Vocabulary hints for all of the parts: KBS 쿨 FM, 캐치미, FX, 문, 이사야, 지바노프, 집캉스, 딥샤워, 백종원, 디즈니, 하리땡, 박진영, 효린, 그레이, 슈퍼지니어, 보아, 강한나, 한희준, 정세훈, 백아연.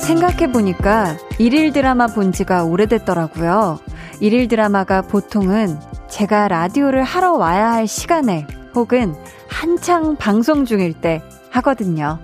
생각해보니까 일일 드라마 본 지가 오래됐더라고요. 일일 드라마가 보통은 제가 라디오를 하러 와야 할 시간에 혹은 한창 방송 중일 때 하거든요.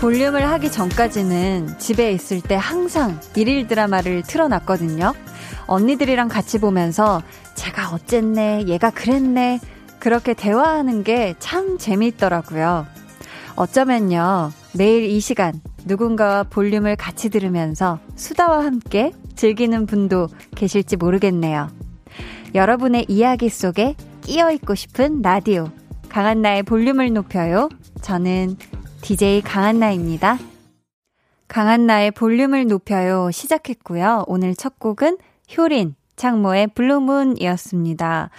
볼륨을 하기 전까지는 집에 있을 때 항상 일일 드라마를 틀어놨거든요. 언니들이랑 같이 보면서 제가 어쨌네, 얘가 그랬네 그렇게 대화하는 게 참 재미있더라고요. 어쩌면요, 매일 이 시간 누군가와 볼륨을 같이 들으면서 수다와 함께 즐기는 분도 계실지 모르겠네요. 여러분의 이야기 속에 끼어있고 싶은 라디오, 강한나의 볼륨을 높여요. 저는 DJ 강한나입니다. 강한나의 볼륨을 높여요 시작했고요. 오늘 첫 곡은 효린, 창모의 블루문이었습니다.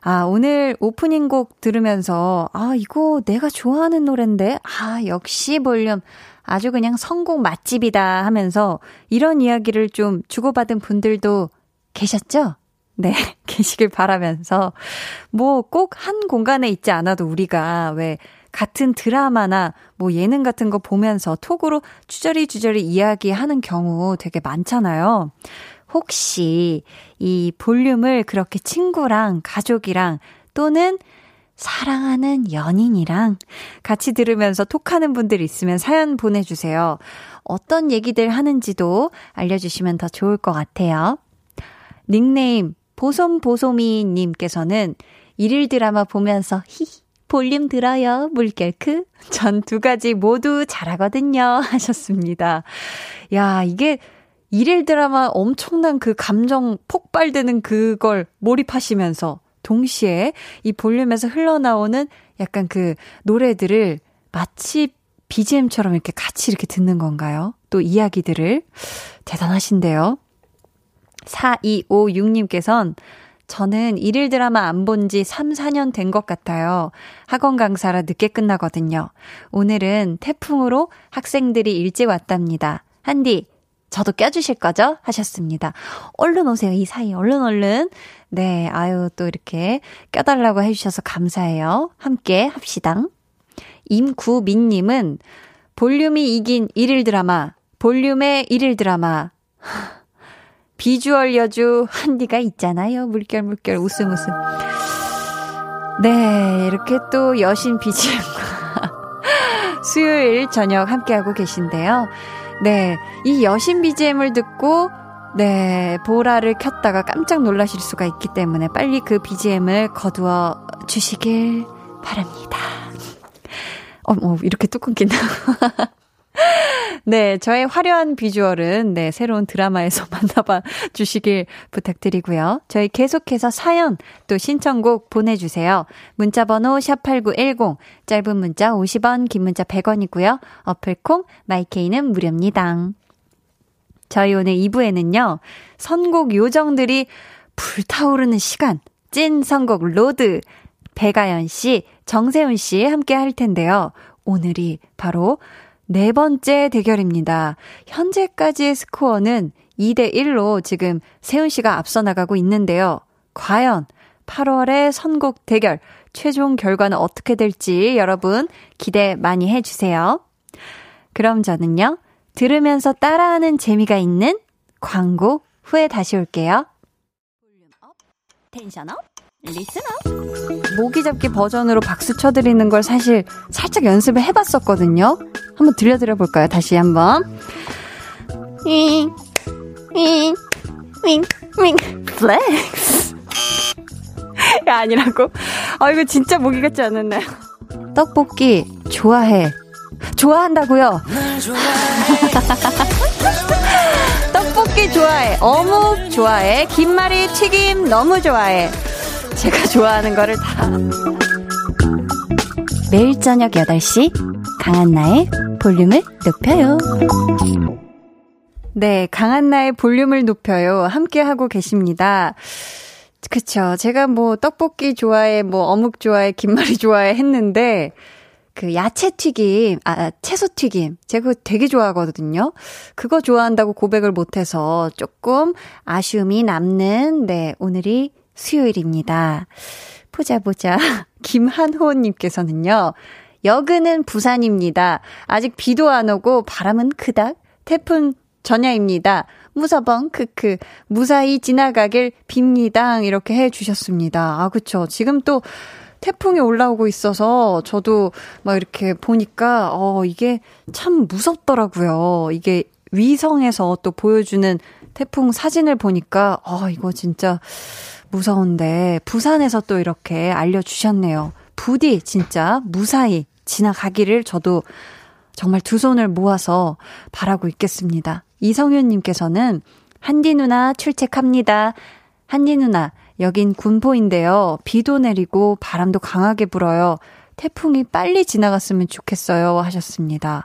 아, 오늘 오프닝 곡 들으면서 이거 내가 좋아하는 노랜데, 역시 볼륨 아주 그냥 선곡 맛집이다 하면서 이런 이야기를 좀 주고받은 분들도 계셨죠? 네, 계시길 바라면서 뭐 꼭 한 공간에 있지 않아도 우리가 왜 같은 드라마나 뭐 예능 같은 거 보면서 톡으로 주저리주저리 이야기하는 경우 되게 많잖아요. 혹시 이 볼륨을 그렇게 친구랑 가족이랑 또는 사랑하는 연인이랑 같이 들으면서 톡하는 분들 있으면 사연 보내주세요. 어떤 얘기들 하는지도 알려주시면 더 좋을 것 같아요. 닉네임 보솜보솜이님께서는 일일 드라마 보면서 히히 볼륨 들어요, 물결크. 전 두 가지 모두 잘하거든요 하셨습니다. 야, 이게 일일 드라마 엄청난 그 감정 폭발되는 그걸 몰입하시면서 동시에 이 볼륨에서 흘러나오는 약간 그 노래들을 마치 BGM처럼 이렇게 같이 이렇게 듣는 건가요? 또 이야기들을. 대단하신데요. 4256님께서는 저는 일일 드라마 안 본 지 3, 4년 된 것 같아요. 학원 강사라 늦게 끝나거든요. 오늘은 태풍으로 학생들이 일찍 왔답니다. 한디, 저도 껴주실 거죠? 하셨습니다. 얼른 오세요. 이 사이 얼른. 네, 아유, 또 이렇게 껴달라고 해주셔서 감사해요. 함께 합시당. 임구민님은 볼륨이 이긴 일일 드라마, 볼륨의 일일 드라마. 비주얼 여주 한디가 있잖아요. 물결 웃음. 네, 이렇게 또 여신 BGM과 수요일 저녁 함께하고 계신데요. 네, 이 여신 BGM을 듣고 네, 보라를 켰다가 깜짝 놀라실 수가 있기 때문에 빨리 그 BGM을 거두어 주시길 바랍니다. 이렇게 또 끊긴다. 네, 저의 화려한 비주얼은 네, 새로운 드라마에서 만나봐 주시길 부탁드리고요. 저희 계속해서 사연 또 신청곡 보내주세요. 문자번호 샵8910, 짧은 문자 50원, 긴 문자 100원이고요. 어플콩, 마이케이는 무료입니다. 저희 오늘 2부에는요, 선곡 요정들이 불타오르는 시간, 찐 선곡 로드, 백아연 씨, 정세훈 씨 함께 할 텐데요. 오늘이 바로 4번째 대결입니다. 현재까지의 스코어는 2대1로 지금 세훈 씨가 앞서 나가고 있는데요. 과연 8월의 선곡 대결 최종 결과는 어떻게 될지 여러분 기대 많이 해주세요. 그럼 저는요, 들으면서 따라하는 재미가 있는 광고 후에 다시 올게요. 볼륨 업, 텐션 업, 리슨 업. 모기잡기 버전으로 박수 쳐드리는 걸 사실 살짝 연습을 해봤었거든요. 한번 들려드려볼까요? 다시 한번. 윙, 윙, 윙, 윙, 플렉스. 야, 아니라고? 이거 진짜 모기 같지 않았나요? 떡볶이 좋아해. 좋아한다고요? 떡볶이 좋아해. 어묵 좋아해. 김말이 튀김 너무 좋아해. 제가 좋아하는 거를 다... 매일 저녁 8시 강한나의 볼륨을 높여요. 네, 강한나의 볼륨을 높여요. 함께하고 계십니다. 그쵸. 제가 뭐 떡볶이 좋아해, 뭐 어묵 좋아해, 김말이 좋아해 했는데 그 야채 튀김, 채소 튀김. 제가 그거 되게 좋아하거든요. 그거 좋아한다고 고백을 못해서 조금 아쉬움이 남는 네, 오늘이 수요일입니다. 보자. 김한호님께서는요. 여근은 부산입니다. 아직 비도 안 오고 바람은 그닥 태풍 전야입니다. 무서벙 크크 무사히 지나가길 빕니다. 이렇게 해주셨습니다. 아 그쵸. 지금 또 태풍이 올라오고 있어서 저도 막 이렇게 보니까 이게 참 무섭더라고요. 이게 위성에서 또 보여주는 태풍 사진을 보니까 이거 진짜 무서운데 부산에서 또 이렇게 알려주셨네요. 부디 진짜 무사히 지나가기를 저도 정말 두 손을 모아서 바라고 있겠습니다. 이성윤님께서는 한디 누나 출첵합니다. 한디 누나 여긴 군포인데요. 비도 내리고 바람도 강하게 불어요. 태풍이 빨리 지나갔으면 좋겠어요 하셨습니다.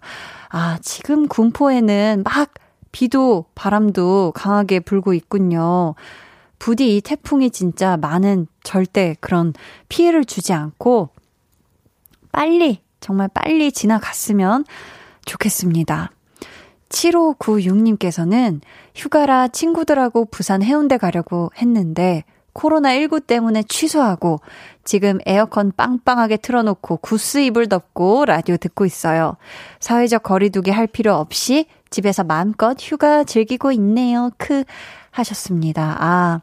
아 지금 군포에는 막 비도 바람도 강하게 불고 있군요. 부디 이 태풍이 진짜 많은 절대 그런 피해를 주지 않고 빨리 정말 빨리 지나갔으면 좋겠습니다. 7596님께서는 휴가라 친구들하고 부산 해운대 가려고 했는데 코로나19 때문에 취소하고 지금 에어컨 빵빵하게 틀어놓고 구스 이불 덮고 라디오 듣고 있어요. 사회적 거리 두기 할 필요 없이 집에서 마음껏 휴가 즐기고 있네요. 크 하셨습니다. 아,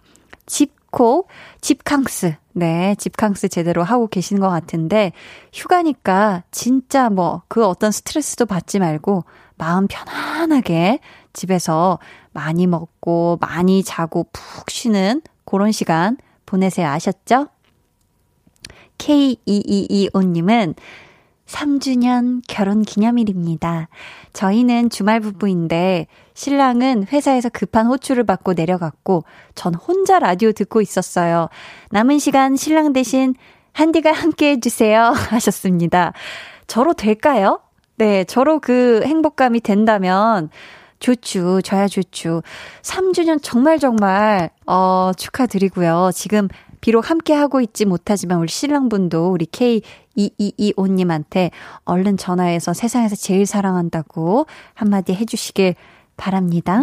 집캉스. 네, 집캉스 제대로 하고 계신 것 같은데 휴가니까 진짜 뭐 그 어떤 스트레스도 받지 말고 마음 편안하게 집에서 많이 먹고 많이 자고 푹 쉬는 그런 시간 보내세요. 아셨죠? K2225님은 3주년 결혼 기념일입니다. 저희는 주말 부부인데 신랑은 회사에서 급한 호출을 받고 내려갔고 전 혼자 라디오 듣고 있었어요. 남은 시간 신랑 대신 한디가 함께해 주세요 하셨습니다. 저로 될까요? 네, 저로 그 행복감이 된다면 좋죠. 저야 좋죠. 3주년 정말 축하드리고요. 지금 비록 함께하고 있지 못하지만 우리 신랑분도 우리 K2225님한테 얼른 전화해서 세상에서 제일 사랑한다고 한마디 해주시길 바랍니다.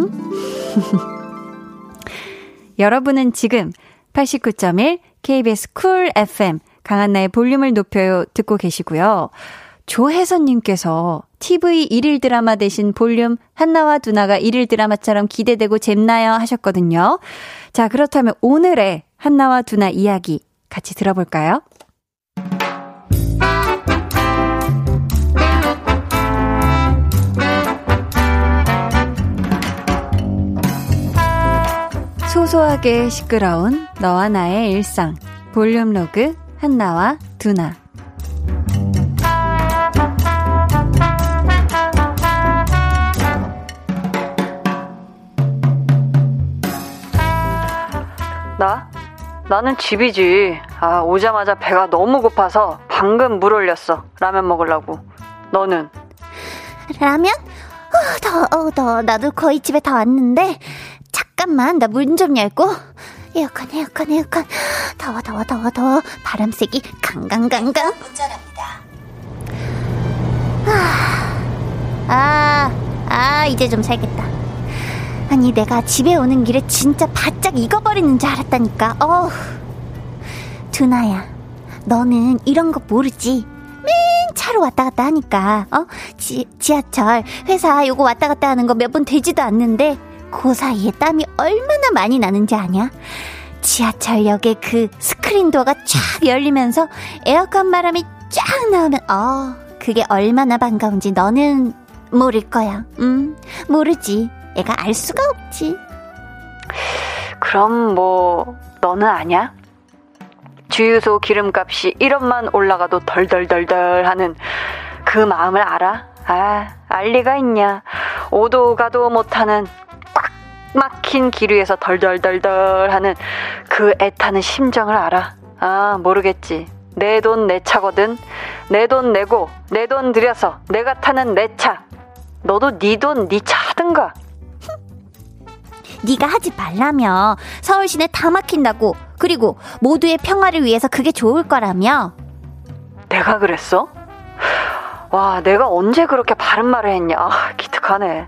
여러분은 지금 89.1 KBS 쿨 FM 강한나의 볼륨을 높여요 듣고 계시고요. 조혜선님께서 TV 1일 드라마 대신 볼륨 한나와 두나가 1일 드라마처럼 기대되고 잼나요 하셨거든요. 자 그렇다면 오늘의 한나와 두나 이야기 같이 들어볼까요? 소소하게 시끄러운 너와 나의 일상 볼륨 로그 한나와 두나 나는 집이지. 아, 오자마자 배가 너무 고파서 방금 물 올렸어. 라면 먹으려고. 너는? 라면? 더워. 나도 거의 집에 다 왔는데. 잠깐만, 나 문 좀 열고. 에어컨. 더워. 바람쐬기 강강강강. 운전합니다. 이제 좀 살겠다. 아니 내가 집에 오는 길에 진짜 바짝 익어버리는 줄 알았다니까. 두나야 너는 이런 거 모르지. 맨 차로 왔다 갔다 하니까 지하철 회사 요거 왔다 갔다 하는 거 몇 번 되지도 않는데 그 사이에 땀이 얼마나 많이 나는지 아냐? 지하철역에 그 스크린도어가 쫙 열리면서 에어컨 바람이 쫙 나오면 그게 얼마나 반가운지 너는 모를 거야. 모르지. 애가 알 수가 없지. 그럼 뭐 너는 아냐? 주유소 기름값이 1원만 올라가도 덜덜덜덜 하는 그 마음을 알아? 아, 알 리가 있냐. 오도 가도 못하는 꽉 막힌 길 위에서 덜덜덜덜 하는 그 애타는 심정을 알아? 아, 모르겠지. 내 돈 내 차거든. 내 돈 내고 내 돈 들여서 내가 타는 내 차. 너도 네 돈 네 차 하든가. 네가 하지 말라며. 서울 시내 다 막힌다고. 그리고 모두의 평화를 위해서 그게 좋을 거라며. 내가 그랬어? 와, 내가 언제 그렇게 바른 말을 했냐. 아, 기특하네.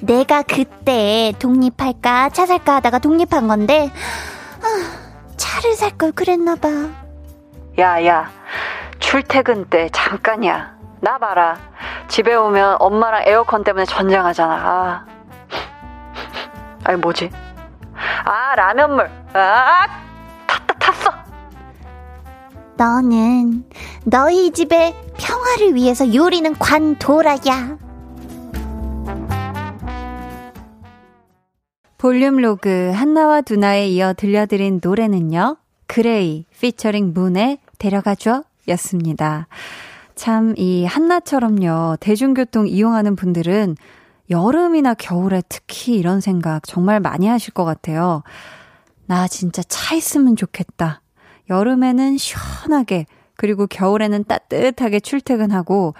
내가 그때 독립할까 차 살까 하다가 독립한 건데, 아, 차를 살 걸 그랬나 봐. 야야, 출퇴근 때 잠깐이야. 나 봐라, 집에 오면 엄마랑 에어컨 때문에 전쟁하잖아. 아. 아니 뭐지? 아, 라면물. 아, 탔어. 너는 너희 집의 평화를 위해서 요리는 관둬라야. 볼륨 로그 한나와 두나에 이어 들려드린 노래는요, 그레이 피처링 문의 데려가줘 였습니다. 참, 이 한나처럼요, 대중교통 이용하는 분들은 여름이나 겨울에 특히 이런 생각 정말 많이 하실 것 같아요. 나 진짜 차 있으면 좋겠다. 여름에는 시원하게, 그리고 겨울에는 따뜻하게 출퇴근하고,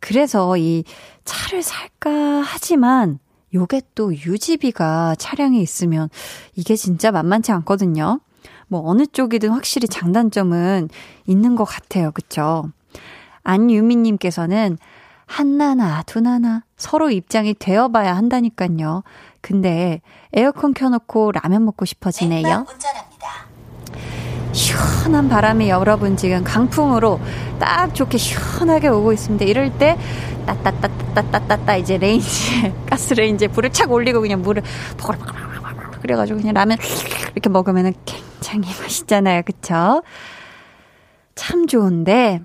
그래서 이 차를 살까 하지만 요게 또 유지비가 차량에 있으면 이게 진짜 만만치 않거든요. 뭐 어느 쪽이든 확실히 장단점은 있는 것 같아요. 그쵸? 안유미님께서는 한나나 두나나 서로 입장이 되어봐야 한다니까요. 근데 에어컨 켜놓고 라면 먹고 싶어지네요. 시원한 바람이 여러분 지금 강풍으로 딱 좋게 시원하게 오고 있습니다. 이럴 때 따따따따따따따 이제 레인지에, 가스레인지에 불을 착 올리고 그냥 물을 버글버글버글 그래가지고 그냥 라면 이렇게 먹으면 굉장히 맛있잖아요. 그쵸? 참 좋은데,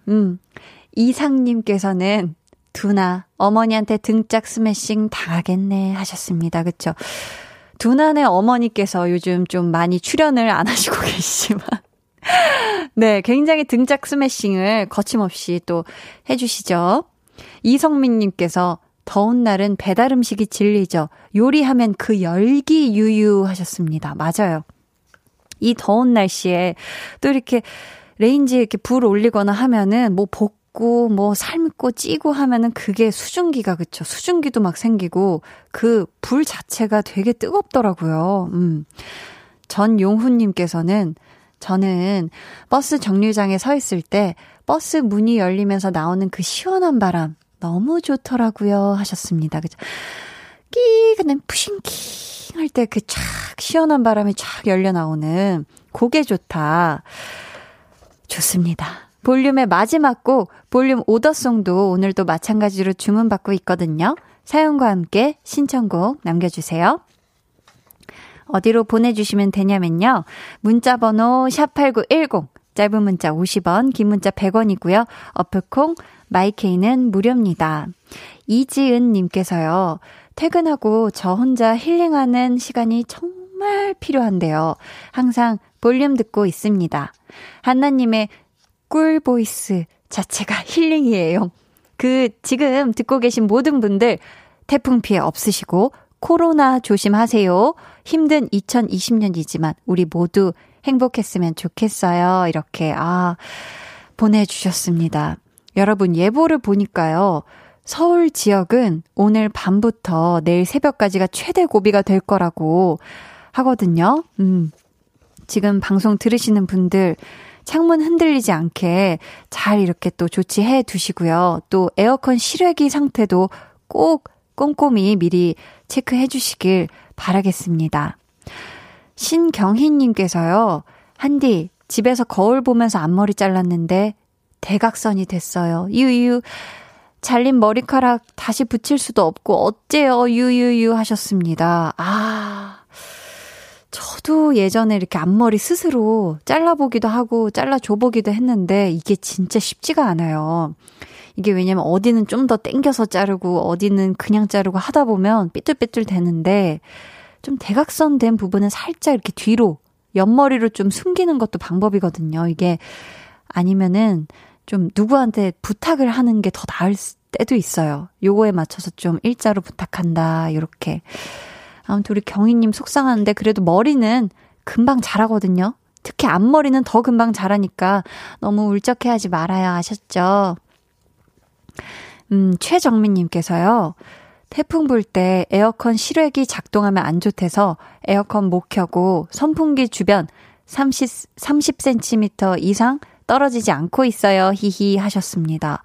이상님께서는 두나 어머니한테 등짝 스매싱 당하겠네 하셨습니다. 그쵸? 두나네 어머니께서 요즘 좀 많이 출연을 안 하시고 계시지만 네, 굉장히 등짝 스매싱을 거침없이 또 해주시죠. 이성민님께서 더운 날은 배달 음식이 진리죠. 요리하면 그 열기 유유 하셨습니다. 맞아요. 이 더운 날씨에 또 이렇게 레인지에 이렇게 불 올리거나 하면은 뭐 볶고 뭐 삶고 찌고 하면은 그게 수증기가, 그쵸? 수증기도 막 생기고 그 불 자체가 되게 뜨겁더라고요. 전용훈님께서는 저는 버스 정류장에 서 있을 때 버스 문이 열리면서 나오는 그 시원한 바람 너무 좋더라고요 하셨습니다. 그쵸? 끼 그냥 푸싱킹 할 때 그 쫙 시원한 바람이 쫙 열려 나오는 그게 좋다. 좋습니다. 볼륨의 마지막 곡, 볼륨 오더송도 오늘도 마찬가지로 주문받고 있거든요. 사연과 함께 신청곡 남겨주세요. 어디로 보내주시면 되냐면요. 문자번호 샵8910, 짧은 문자 50원, 긴 문자 100원이고요. 어플콩, 마이케이는 무료입니다. 이지은님께서요. 퇴근하고 저 혼자 힐링하는 시간이 정말 필요한데요. 항상 볼륨 듣고 있습니다. 한나님의 꿀보이스 자체가 힐링이에요. 그 지금 듣고 계신 모든 분들 태풍 피해 없으시고 코로나 조심하세요. 힘든 2020년이지만 우리 모두 행복했으면 좋겠어요. 이렇게 보내주셨습니다. 여러분, 예보를 보니까요, 서울 지역은 오늘 밤부터 내일 새벽까지가 최대 고비가 될 거라고 하거든요. 지금 방송 들으시는 분들 창문 흔들리지 않게 잘 이렇게 또 조치해 두시고요. 또 에어컨 실외기 상태도 꼭 꼼꼼히 미리 체크해 주시길 바라겠습니다. 신경희님께서요. 한디, 집에서 거울 보면서 앞머리 잘랐는데 대각선이 됐어요. 유유, 잘린 머리카락 다시 붙일 수도 없고 어째요 유유유 하셨습니다. 저도 예전에 이렇게 앞머리 스스로 잘라보기도 하고 잘라줘보기도 했는데 이게 진짜 쉽지가 않아요. 이게 왜냐면 어디는 좀 더 당겨서 자르고 어디는 그냥 자르고 하다 보면 삐뚤삐뚤 되는데, 좀 대각선 된 부분은 살짝 이렇게 뒤로 옆머리로 좀 숨기는 것도 방법이거든요. 이게 아니면은 좀 누구한테 부탁을 하는 게 더 나을 때도 있어요. 요거에 맞춰서 좀 일자로 부탁한다 이렇게. 아무튼 우리 경희님 속상한데 그래도 머리는 금방 자라거든요. 특히 앞머리는 더 금방 자라니까 너무 울적해하지 말아요 하셨죠. 최정민님께서요. 태풍 불 때 에어컨 실외기 작동하면 안 좋대서 에어컨 못 켜고 선풍기 주변 30cm 이상 떨어지지 않고 있어요. 히히 하셨습니다.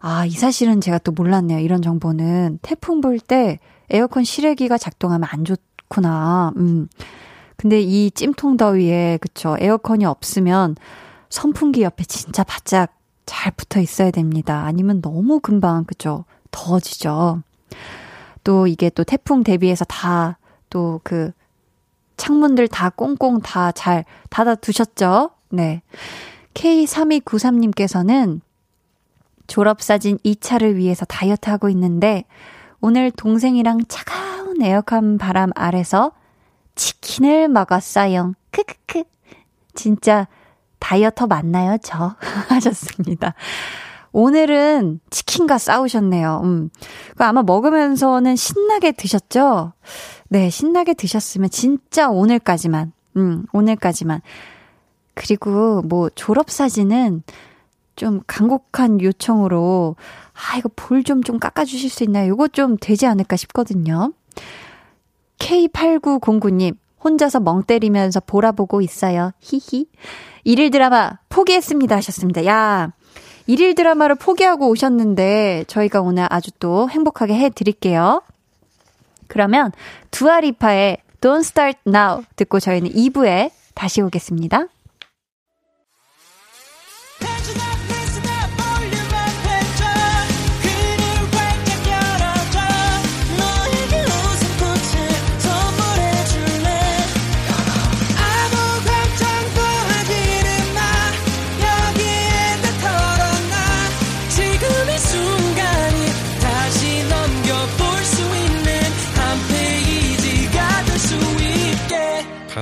아, 이 사실은 제가 또 몰랐네요. 이런 정보는. 태풍 불 때 에어컨 실외기가 작동하면 안 좋구나. 근데 이 찜통더위에, 그쵸, 에어컨이 없으면 선풍기 옆에 진짜 바짝 잘 붙어 있어야 됩니다. 아니면 너무 금방, 그쵸, 더워지죠. 또 이게 또 태풍 대비해서 다 또 그 창문들 다 꽁꽁 다 잘 닫아 두셨죠? 네. K3293님께서는 졸업사진 2차를 위해서 다이어트하고 있는데 오늘 동생이랑 차가운 에어컨 바람 아래서 치킨을 먹었어요. 크크크. 진짜 다이어터 맞나요, 저? 하셨습니다. 오늘은 치킨과 싸우셨네요. 아마 먹으면서는 신나게 드셨죠? 네, 신나게 드셨으면 진짜 오늘까지만. 오늘까지만. 그리고 뭐 졸업사진은 좀 간곡한 요청으로 아 이거 볼 좀 깎아주실 수 있나요? 이거 좀 되지 않을까 싶거든요. K8909님 혼자서 멍 때리면서 보라보고 있어요. 히히. 일일 드라마 포기했습니다 하셨습니다. 야, 일일 드라마를 포기하고 오셨는데 저희가 오늘 아주 또 행복하게 해드릴게요. 그러면 두아리파의 Don't Start Now 듣고 저희는 2부에 다시 오겠습니다.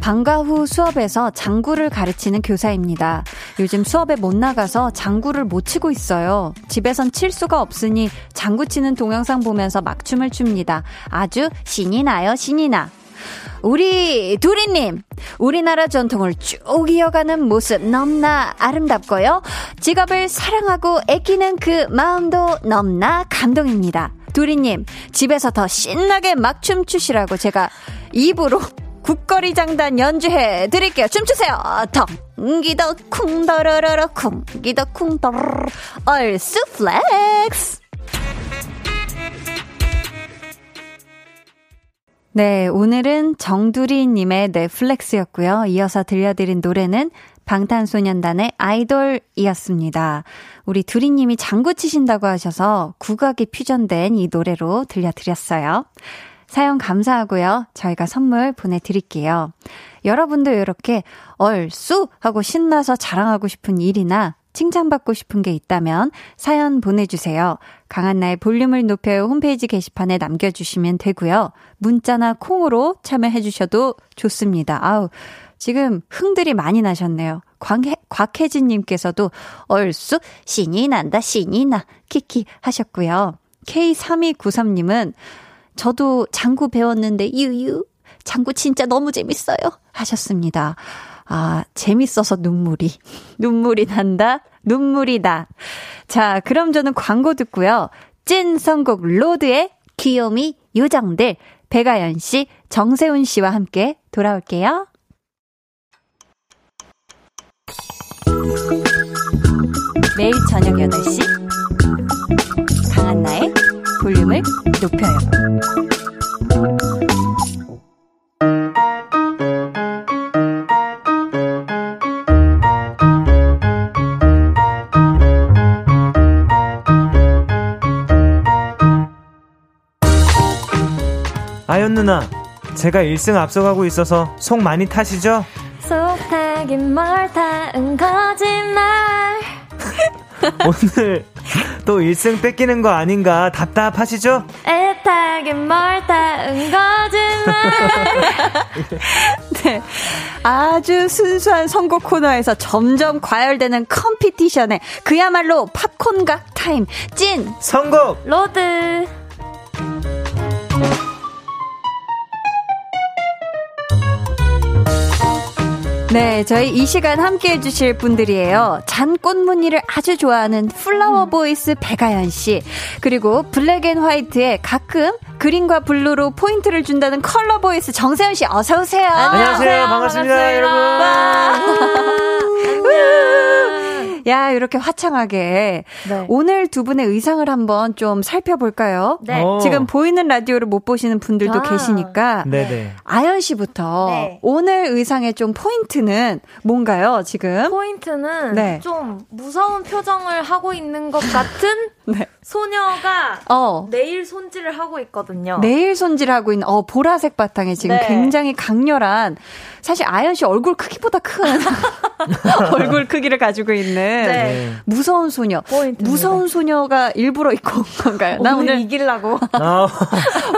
방과 후 수업에서 장구를 가르치는 교사입니다. 요즘 수업에 못 나가서 장구를 못 치고 있어요. 집에선 칠 수가 없으니 장구 치는 동영상 보면서 막춤을 춥니다. 아주 신이 나요, 신이 나. 우리 두리님, 우리나라 전통을 쭉 이어가는 모습 넘나 아름답고요. 직업을 사랑하고 애끼는 그 마음도 넘나 감동입니다. 두리님, 집에서 더 신나게 막춤 추시라고 제가 입으로 국거리 장단 연주해 드릴게요. 춤추세요. 덩기더 쿵 더러러러 쿵기더 쿵 더러러 얼쑤 플렉스. 네, 오늘은 정두리님의 넷플렉스였고요. 이어서 들려드린 노래는 방탄소년단의 아이돌이었습니다. 우리 두리님이 장구 치신다고 하셔서 국악이 퓨전된 이 노래로 들려드렸어요. 사연 감사하고요. 저희가 선물 보내드릴게요. 여러분도 이렇게 얼쑤 하고 신나서 자랑하고 싶은 일이나 칭찬받고 싶은 게 있다면 사연 보내주세요. 강한나의 볼륨을 높여요 홈페이지 게시판에 남겨주시면 되고요. 문자나 콩으로 참여해주셔도 좋습니다. 아우, 지금 흥들이 많이 나셨네요. 곽혜진님께서도 얼쑤 신이 난다 신이 나 키키 하셨고요. K3293님은 저도 장구 배웠는데 유유 장구 진짜 너무 재밌어요 하셨습니다. 아, 재밌어서 눈물이 난다 눈물이다. 자, 그럼 저는 광고 듣고요. 찐 선곡 로드의 귀요미 요정들 백아연 씨, 정세훈 씨와 함께 돌아올게요. 매일 저녁 8시 강한나의 볼륨을 높여요. 아연 누나, 제가 1승 앞서가고 있어서 속 많이 타시죠? 속 타. 하긴 뭘 다은 거짓말. 오늘 또 일승 뺏기는 거 아닌가 답답하시죠? 애타긴 뭘 다은 거짓말. 네, 아주 순수한 선곡 코너에서 점점 과열되는 컴피티션에 그야말로 팝콘각 타임 찐 선곡 로드. 네, 저희 이 시간 함께해 주실 분들이에요. 잔꽃무늬를 아주 좋아하는 플라워 보이스 백아연 씨, 그리고 블랙 앤 화이트에 가끔 그린과 블루로 포인트를 준다는 컬러 보이스 정세훈 씨, 어서 오세요. 안녕하세요. 반갑습니다, 여러분. 야, 이렇게 화창하게. 네. 오늘 두 분의 의상을 한번 좀 살펴볼까요? 네. 지금 보이는 라디오를 못 보시는 분들도 계시니까. 네네. 아연 씨부터 오늘 의상의 좀 포인트는 뭔가요, 지금? 포인트는 좀 무서운 표정을 하고 있는 것 같은 소녀가 네일 손질을 하고 있거든요. 네일 손질을 하고 있는 보라색 바탕에 지금 굉장히 강렬한, 사실 아연 씨 얼굴 크기보다 큰 얼굴 크기를 가지고 있는 무서운 소녀. 포인트입니다. 무서운 소녀가 일부러 입고 온 건가요? 나 오늘 이기려고.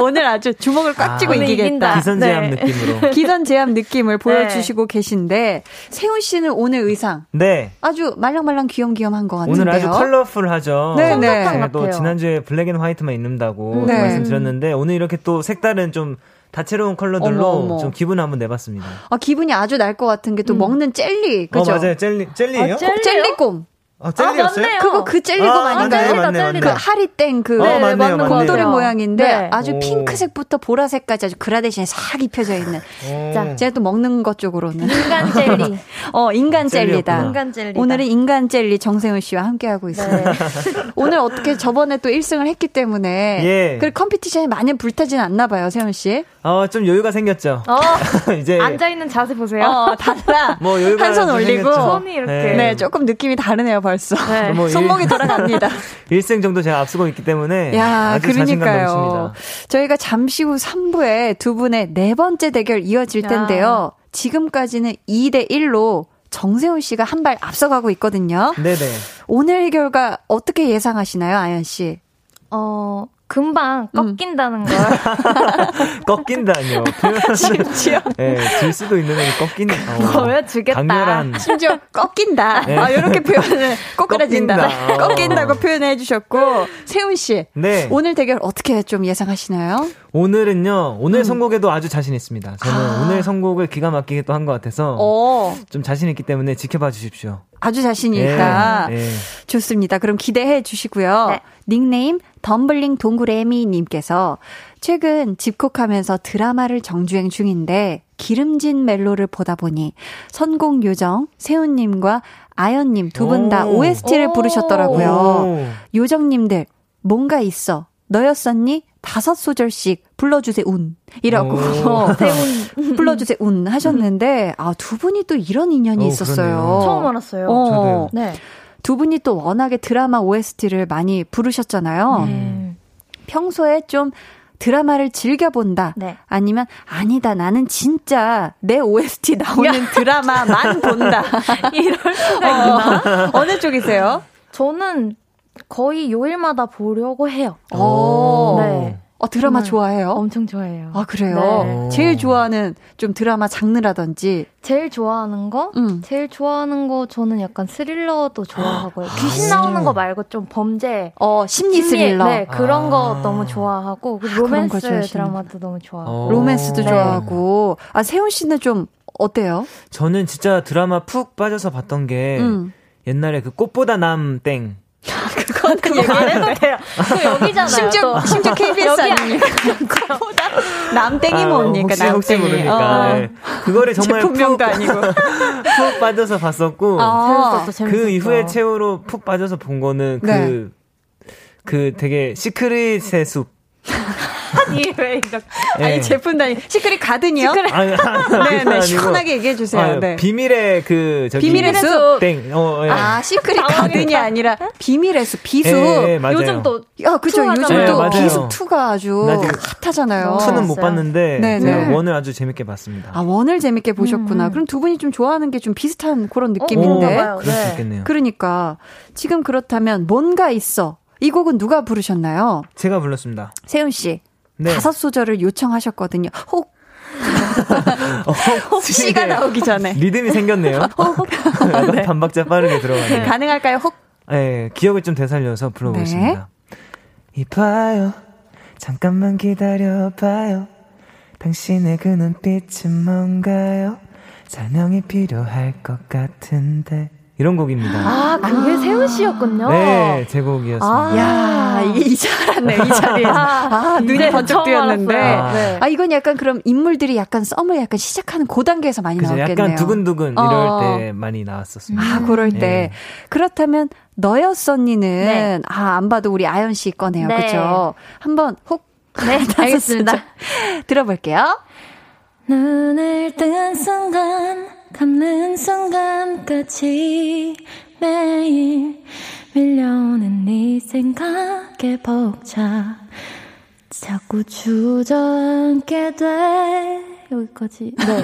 오늘 아주 주먹을 꽉 쥐고 이기겠다. 기선제압 느낌으로. 기선제압 느낌을 보여주시고 계신데, 세훈 씨는 오늘 의상 아주 말랑말랑 귀염귀염한 것 같은데요. 오늘 아주 컬러풀하죠. 또 지난주에 블랙 앤 화이트만 입는다고 말씀드렸는데, 오늘 이렇게 또 색다른 좀 다채로운 컬러들로 좀 기분을 한번 내봤습니다. 아, 기분이 아주 날 것 같은 게 또 먹는 젤리, 그죠? 맞아요. 젤리예요? 젤리곰. 젤리였어요? 맞네요. 그거 그 젤리곰 아닌가요? 맞네요. 그 하리땡 그 곰돌이 모양인데 아주 핑크색부터 보라색까지 아주 그라데이션이 싹 입혀져 있는. 자, 제가 또 먹는 것 쪽으로는 인간 젤리. 인간 젤리다. 오늘은 인간 젤리 정세훈 씨와 함께하고 있습니다. 오늘 어떻게 저번에 또 1승을 했기 때문에 그리고 컴피티션이 많이 불타진 않나 봐요, 세훈 씨. 좀 여유가 생겼죠. 이제 앉아 있는 자세 보세요. 달라. 한 손 올리고 손이 이렇게. 네, 조금 느낌이 다르네요. 벌써 손목이 돌아갑니다. 1승 정도 제가 앞서고 있기 때문에 아주 자신감 넘칩니다. 저희가 잠시 후 3부에 두 분의 네 번째 대결 이어질 텐데요. 지금까지는 2대1로 정세훈 씨가 한 발 앞서가고 있거든요. 네네. 오늘 결과 어떻게 예상하시나요, 아연 씨? 금방 꺾인다는 걸. 꺾인다뇨. 심지어. 질 수도 있는데 꺾인다. 보여주겠다. 강렬한. 심지어 꺾인다. 이렇게 표현을 꼬꾸라진다. 꺾인다고 표현해 주셨고. 세훈 씨. 네. 오늘 대결 어떻게 좀 예상하시나요? 오늘은요. 오늘 선곡에도 아주 자신 있습니다. 저는 오늘 선곡을 기가 막히게 또 한 것 같아서 좀 자신 있기 때문에 지켜봐 주십시오. 아주 자신이 있다. 좋습니다. 그럼 기대해 주시고요. 네. 닉네임 덤블링 동그레미님께서 최근 집콕하면서 드라마를 정주행 중인데 기름진 멜로를 보다 보니 선곡 요정 세훈님과 아연님 두 분 다 OST를 부르셨더라고요. 요정님들 뭔가 있어. 너였었니? 5소절씩 불러주세요, 운. 이라고. 세훈. 불러주세요, 운. 하셨는데, 두 분이 또 이런 인연이 있었어요. 그러네요. 처음 알았어요. 저도요. 네. 두 분이 또 워낙에 드라마 OST를 많이 부르셨잖아요. 평소에 좀 드라마를 즐겨본다. 아니면, 아니다, 나는 진짜 내 OST 나오는 드라마만 본다. 이럴 수가 있나? 어느 쪽이세요? 저는 거의 요일마다 보려고 해요. 네. 드라마 좋아해요? 엄청 좋아해요. 아, 그래요? 네. 제일 좋아하는 좀 드라마 장르라든지. 제일 좋아하는 거 저는 약간 스릴러도 좋아하고요. 귀신 나오는 거 말고 좀 범죄. 심리 스릴러. 네, 그런 거 너무 좋아하고. 로맨스 드라마도 너무 좋아하고. 로맨스도 좋아하고. 아, 세훈 씨는 좀 어때요? 저는 진짜 드라마 푹 빠져서 봤던 게 옛날에 그 꽃보다 남 땡. 그건 그 얘기를 해도 돼요. 여기잖아요. 심지어 KBS 아닙니까? 그거보다 남땡이 뭡니까? 혹시 모르니까. 그거를 정말 제품명도 아니고 푹 빠져서 봤었고 그 이후에 최후로 푹 빠져서 본 거는 그 되게 시크릿의 숲. 아니 왜 이렇게 아니 제품 단위 시크릿 가든이요? 네네 시원하게 얘기해 주세요. 네. 비밀의 그 저기 비밀의 숲 땡. 예. 아 시크릿 가든이 아니라 비밀의 숲 비숲. 예, 맞아요. 요즘 또 그죠 요즘 또 비숲 2가 아주 핫하잖아요. 2는 못 봤는데 제가 1을 아주 재밌게 봤습니다. 아 1을 재밌게 보셨구나. 그럼 두 분이 좀 좋아하는 게 좀 비슷한 그런 느낌인데. 그럴 수 있겠네요. 그러니까 지금 그렇다면 뭔가 있어. 이 곡은 누가 부르셨나요? 제가 불렀습니다. 세훈 씨. 네. 5소절을 요청하셨거든요. 혹. 혹시가 나오기 전에. 리듬이 생겼네요. 혹. 네. 반박자 빠르게 들어가네요. 가능할까요? 혹. 네, 기억을 좀 되살려서 불러보겠습니다. 네. 이봐요. 잠깐만 기다려봐요. 당신의 그 눈빛은 뭔가요? 설명이 필요할 것 같은데. 이런 곡입니다. 아, 그게 세훈 씨였군요. 네, 제 곡이었습니다. 야, 이 잘하네, 이 자리에. 아, 눈이 번쩍 뜨였는데. 아, 이건 약간 그럼 인물들이 약간 썸을 약간 시작하는 그 단계에서 많이 그쵸, 나왔겠네요. 약간 두근두근 이럴 때 많이 나왔었습니다. 아, 그럴 때. 네. 그렇다면 너였었니는 네. 아, 안 봐도 우리 아연 씨 거네요. 네. 그렇죠? 한번 혹 네, 알겠습니다. 들어볼게요. 눈을 뜬 순간 감는 순간까지 매일 밀려오는 네 생각에 벅차 자꾸 주저앉게 돼 여기까지 네.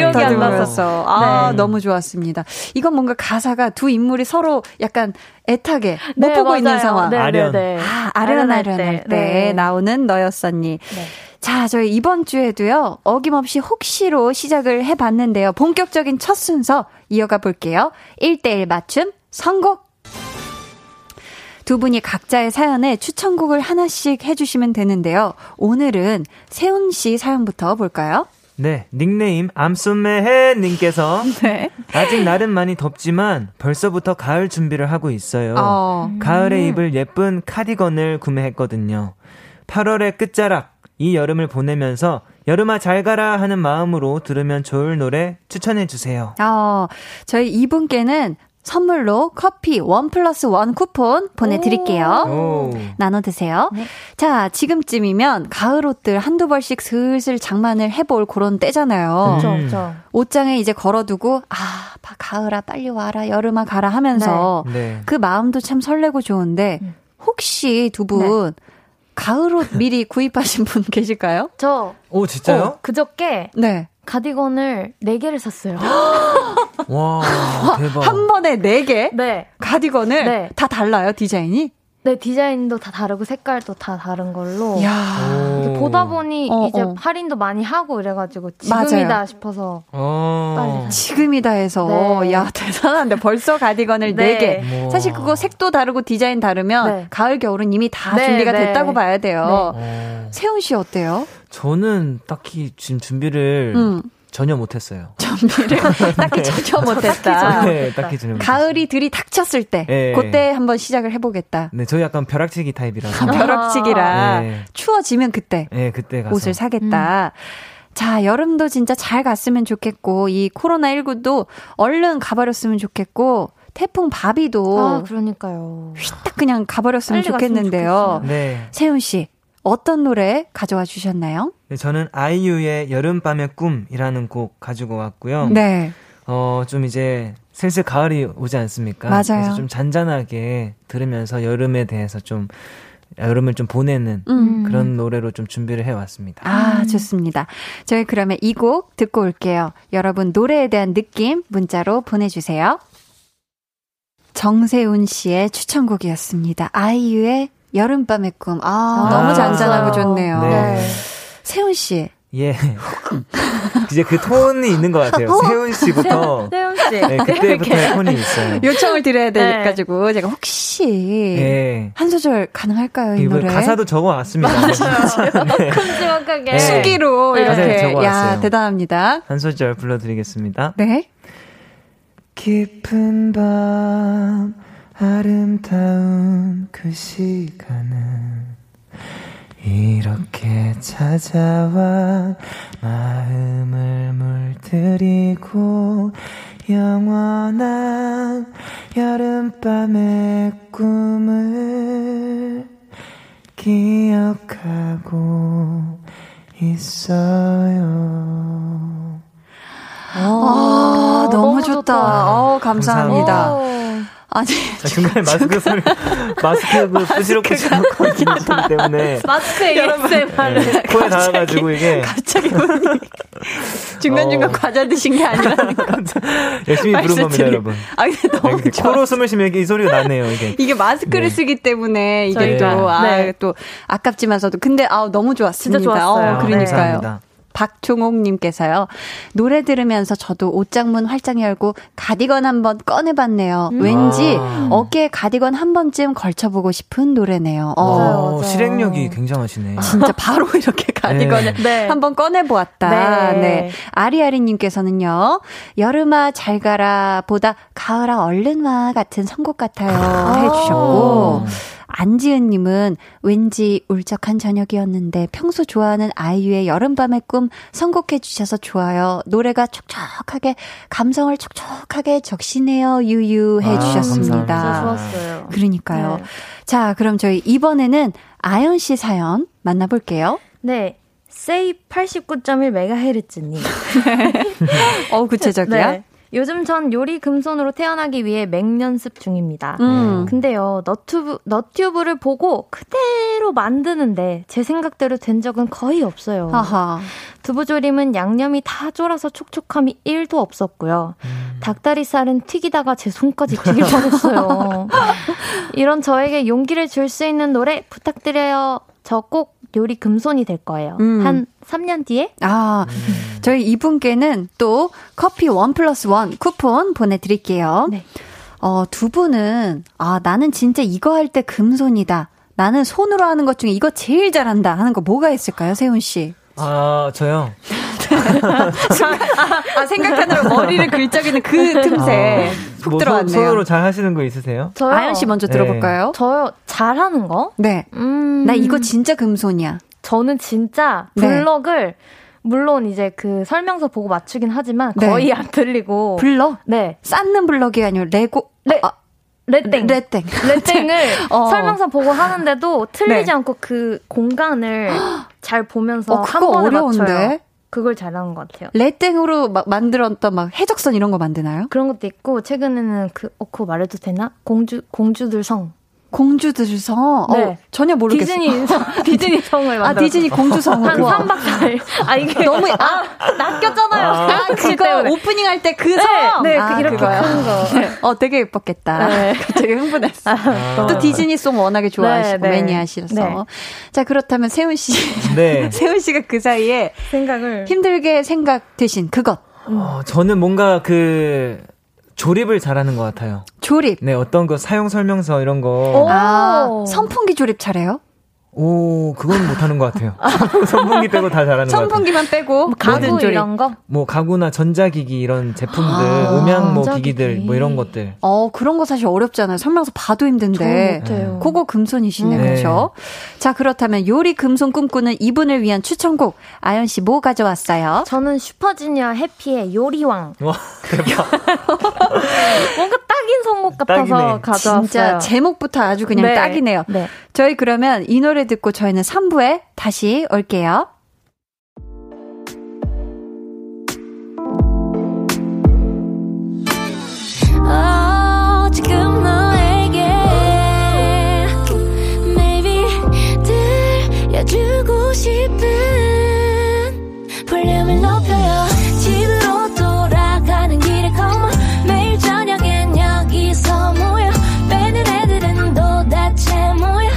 기억이 안 나서 아 네. 너무 좋았습니다. 이건 뭔가 가사가 두 인물이 서로 약간 애타게 못 네, 보고 맞아요. 있는 상황 네, 아련 네, 네. 아, 아련할 때 네. 나오는 너였었니 네. 자, 저희 이번 주에도요. 어김없이 혹시로 시작을 해봤는데요. 본격적인 첫 순서 이어가 볼게요. 1대1 맞춤 선곡. 두 분이 각자의 사연에 추천곡을 하나씩 해주시면 되는데요. 오늘은 세훈 씨 사연부터 볼까요? 네, 닉네임 암순매해 님께서 네. 아직 날은 많이 덥지만 벌써부터 가을 준비를 하고 있어요. 가을에 입을 예쁜 카디건을 구매했거든요. 8월의 끝자락. 이 여름을 보내면서 여름아 잘 가라 하는 마음으로 들으면 좋을 노래 추천해 주세요. 저희 이분께는 선물로 커피 1+1 쿠폰 보내드릴게요. 나눠 드세요. 네. 자, 지금쯤이면 가을 옷들 한두 벌씩 슬슬 장만을 해볼 그런 때잖아요. 그렇죠. 옷장에 이제 걸어두고 아, 가을아 빨리 와라 여름아 가라 하면서 네. 그 마음도 참 설레고 좋은데 혹시 두 분 네. 가을 옷 미리 구입하신 분 계실까요? 저. 오, 진짜요? 그저께. 네. 가디건을 4개를 샀어요. 와, 대박. 한 번에 4개? 네. 가디건을? 네. 다 달라요, 디자인이? 네, 디자인도 다 다르고 색깔도 다 다른 걸로. 이야. 보다 보니 이제 할인도 많이 하고 이래가지고 지금이다 맞아요. 싶어서. 빨리 지금이다 해서. 네. 야, 대단한데 벌써 가디건을 4개. 사실 그거 색도 다르고 디자인 다르면 가을, 겨울은 이미 다 준비가 됐다고 봐야 돼요. 세훈 씨 어때요? 저는 딱히 지금 준비를. 전혀 못했어요. 준비를 딱히 전혀 못했다. 네, 딱히 전혀 못했어요. 가을이 들이 닥쳤을 때, 네. 그때 한번 시작을 해보겠다. 네, 저희 약간 벼락치기 타입이라서. 벼락치기라. 네. 추워지면 그때. 네, 그때 가서. 옷을 사겠다. 자, 여름도 진짜 잘 갔으면 좋겠고, 이 코로나19도 얼른 가버렸으면 좋겠고, 태풍 바비도. 아, 그러니까요. 휘딱 그냥 가버렸으면 좋겠는데요. 네. 세훈 씨. 어떤 노래 가져와 주셨나요? 네, 저는 아이유의 여름밤의 꿈이라는 곡 가지고 왔고요. 네. 좀 이제 슬슬 가을이 오지 않습니까? 맞아요. 그래서 좀 잔잔하게 들으면서 여름에 대해서 좀 여름을 좀 보내는 그런 노래로 좀 준비를 해왔습니다. 아, 좋습니다. 저희 그러면 이 곡 듣고 올게요. 여러분 노래에 대한 느낌 문자로 보내주세요. 정세훈 씨의 추천곡이었습니다. 아이유의 여름밤의 꿈. 아, 너무 잔잔하고 좋네요. 네. 세훈 씨. 예. 이제 그 톤이 있는 것 같아요. 세훈 씨부터. 세훈 씨. 네, 그때부터의 톤이 있어요. 요청을 드려야 돼가지고 제가 혹시 한 소절 가능할까요? 이 노래. 가사도 적어왔습니다. 맞아요. 네. 큼지막하게. 수기로 이렇게. 적어왔어요. 야, 대단합니다. 한 소절 불러드리겠습니다. 네. 깊은 밤 아름다운 그 시간은 이렇게 찾아와 마음을 물들이고 영원한 여름밤의 꿈을 기억하고 있어요. 아, 너무 좋다. 감사합니다. 아니, 자, 중간에 마스크 소리, 마스크도 부시럽고 지나고 있기 때문에. 마스크 ASMR. 네, 코에 닿아가지고 이게. 갑자기 중간중간 과자 드신 게 아니라는 거. 열심히 부른 겁니다, 여러분. 아, 근데 너무 네, 코로 숨을 쉬면 이 소리가 나네요, 이게. 이게 마스크를 네. 쓰기 때문에 이게 저희가. 또, 네. 또, 아깝지만서도. 근데, 너무 좋았습니다. 진짜 좋았어요. 그러니까요. 네. 박종옥님께서요. 노래 들으면서 저도 옷장문 활짝 열고 가디건 한번 꺼내봤네요. 왠지 어깨에 가디건 한 번쯤 걸쳐보고 싶은 노래네요. 맞아요. 실행력이 굉장하시네. 진짜 바로 이렇게 가디건을 네. 한번 꺼내보았다. 네. 네. 아리아리님께서는요. 여름아 잘 가라 보다 가을아 얼른 와 같은 선곡 같아요. 해주셨고. 안지은님은 왠지 울적한 저녁이었는데 평소 좋아하는 아이유의 여름밤의 꿈 선곡해 주셔서 좋아요. 노래가 촉촉하게 감성을 촉촉하게 적시네요. 유유 해주셨습니다. 진짜 좋았어요. 그러니까요. 네. 자, 그럼 저희 이번에는 아연 씨 사연 만나볼게요. 네. 세이 89.1MHz님. 구체적이야? 네. 요즘 전 요리 금손으로 태어나기 위해 맹연습 중입니다. 근데요, 너튜브를 보고 그대로 만드는데 제 생각대로 된 적은 거의 없어요. 아하. 두부조림은 양념이 다 졸아서 촉촉함이 1도 없었고요. 닭다리살은 튀기다가 제 손까지 튀길 뻔했어요. 이런 저에게 용기를 줄 수 있는 노래 부탁드려요. 저 꼭 요리 금손이 될 거예요. 한 3년 뒤에? 저희 이분께는 또 커피 1+1 쿠폰 보내드릴게요. 네. 두 분은, 나는 진짜 이거 할 때 금손이다. 나는 손으로 하는 것 중에 이거 제일 잘한다. 하는 거 뭐가 있을까요, 세훈 씨? 저요? 생각하느라 머리를 긁적이는 그 틈새. 뭐 들어왔네요. 손으로 잘 하시는 거 있으세요? 저요? 아연 씨 먼저 들어볼까요? 네. 저요, 잘 하는 거? 네. 나 이거 진짜 금손이야. 저는 진짜 블럭을, 네. 물론 이제 그 설명서 보고 맞추긴 하지만 거의 네. 안 틀리고. 블럭? 네. 쌓는 블럭이 아니고 레고. 레땡을 설명서 보고 하는데도 틀리지 네. 않고 그 공간을 잘 보면서 한 번에 어려운데? 맞춰요. 그걸 잘하는 것 같아요. 레땡으로 만들었던 해적선 이런 거 만드나요? 그런 것도 있고 최근에는 그거 말해도 되나? 공주들성. 공주들성? 네. 전혀 모르겠어요. 디즈니성을 만들었어요. 디즈니 공주성. 한 3박 4일. 이게 너무 낚였잖아요. 그거 오프닝 할 때 그 성. 네, 이렇게 하는 거. 네. 되게 예뻤겠다. 네. 갑자기 흥분했어. 또 디즈니송 워낙에 좋아하시고 네, 네. 매니아시라서. 네. 자, 그렇다면 세훈 씨. 네. 세훈 씨가 그 사이에 생각을 힘들게 생각되신 그것. 저는 뭔가 조립을 잘하는 것 같아요. 조립? 네, 어떤 거 사용 설명서 이런 거. 선풍기 조립 잘해요? 그건 못하는 것 같아요. 선풍기 빼고 다 잘하는 것 같아요. 선풍기만 빼고 가구 조립. 이런 거? 가구나 전자기기 이런 제품들, 음향 기기들 이런 것들. 그런 거 사실 어렵잖아요. 설명서 봐도 힘든데. 그거 금손이시네, 네. 그렇죠? 자, 그렇다면 요리 금손 꿈꾸는 이분을 위한 추천곡 아연 씨 뭐 가져왔어요? 저는 슈퍼지니어 해피의 요리왕. 와, 대박. 뭔가 딱인 선곡 같아서 딱이네. 가져왔어요. 진짜 제목부터 아주 그냥 네. 딱이네요. 네. 저희 그러면 이 노래 듣고 저희는 3부에 다시 올게요. 지금 너에게 maybe 들려주고 싶은 볼륨을 높여요. 집으로 돌아가는 길에 come on. 매일 저녁엔 여기서 모여 빼는 애들은 도대체 뭐야.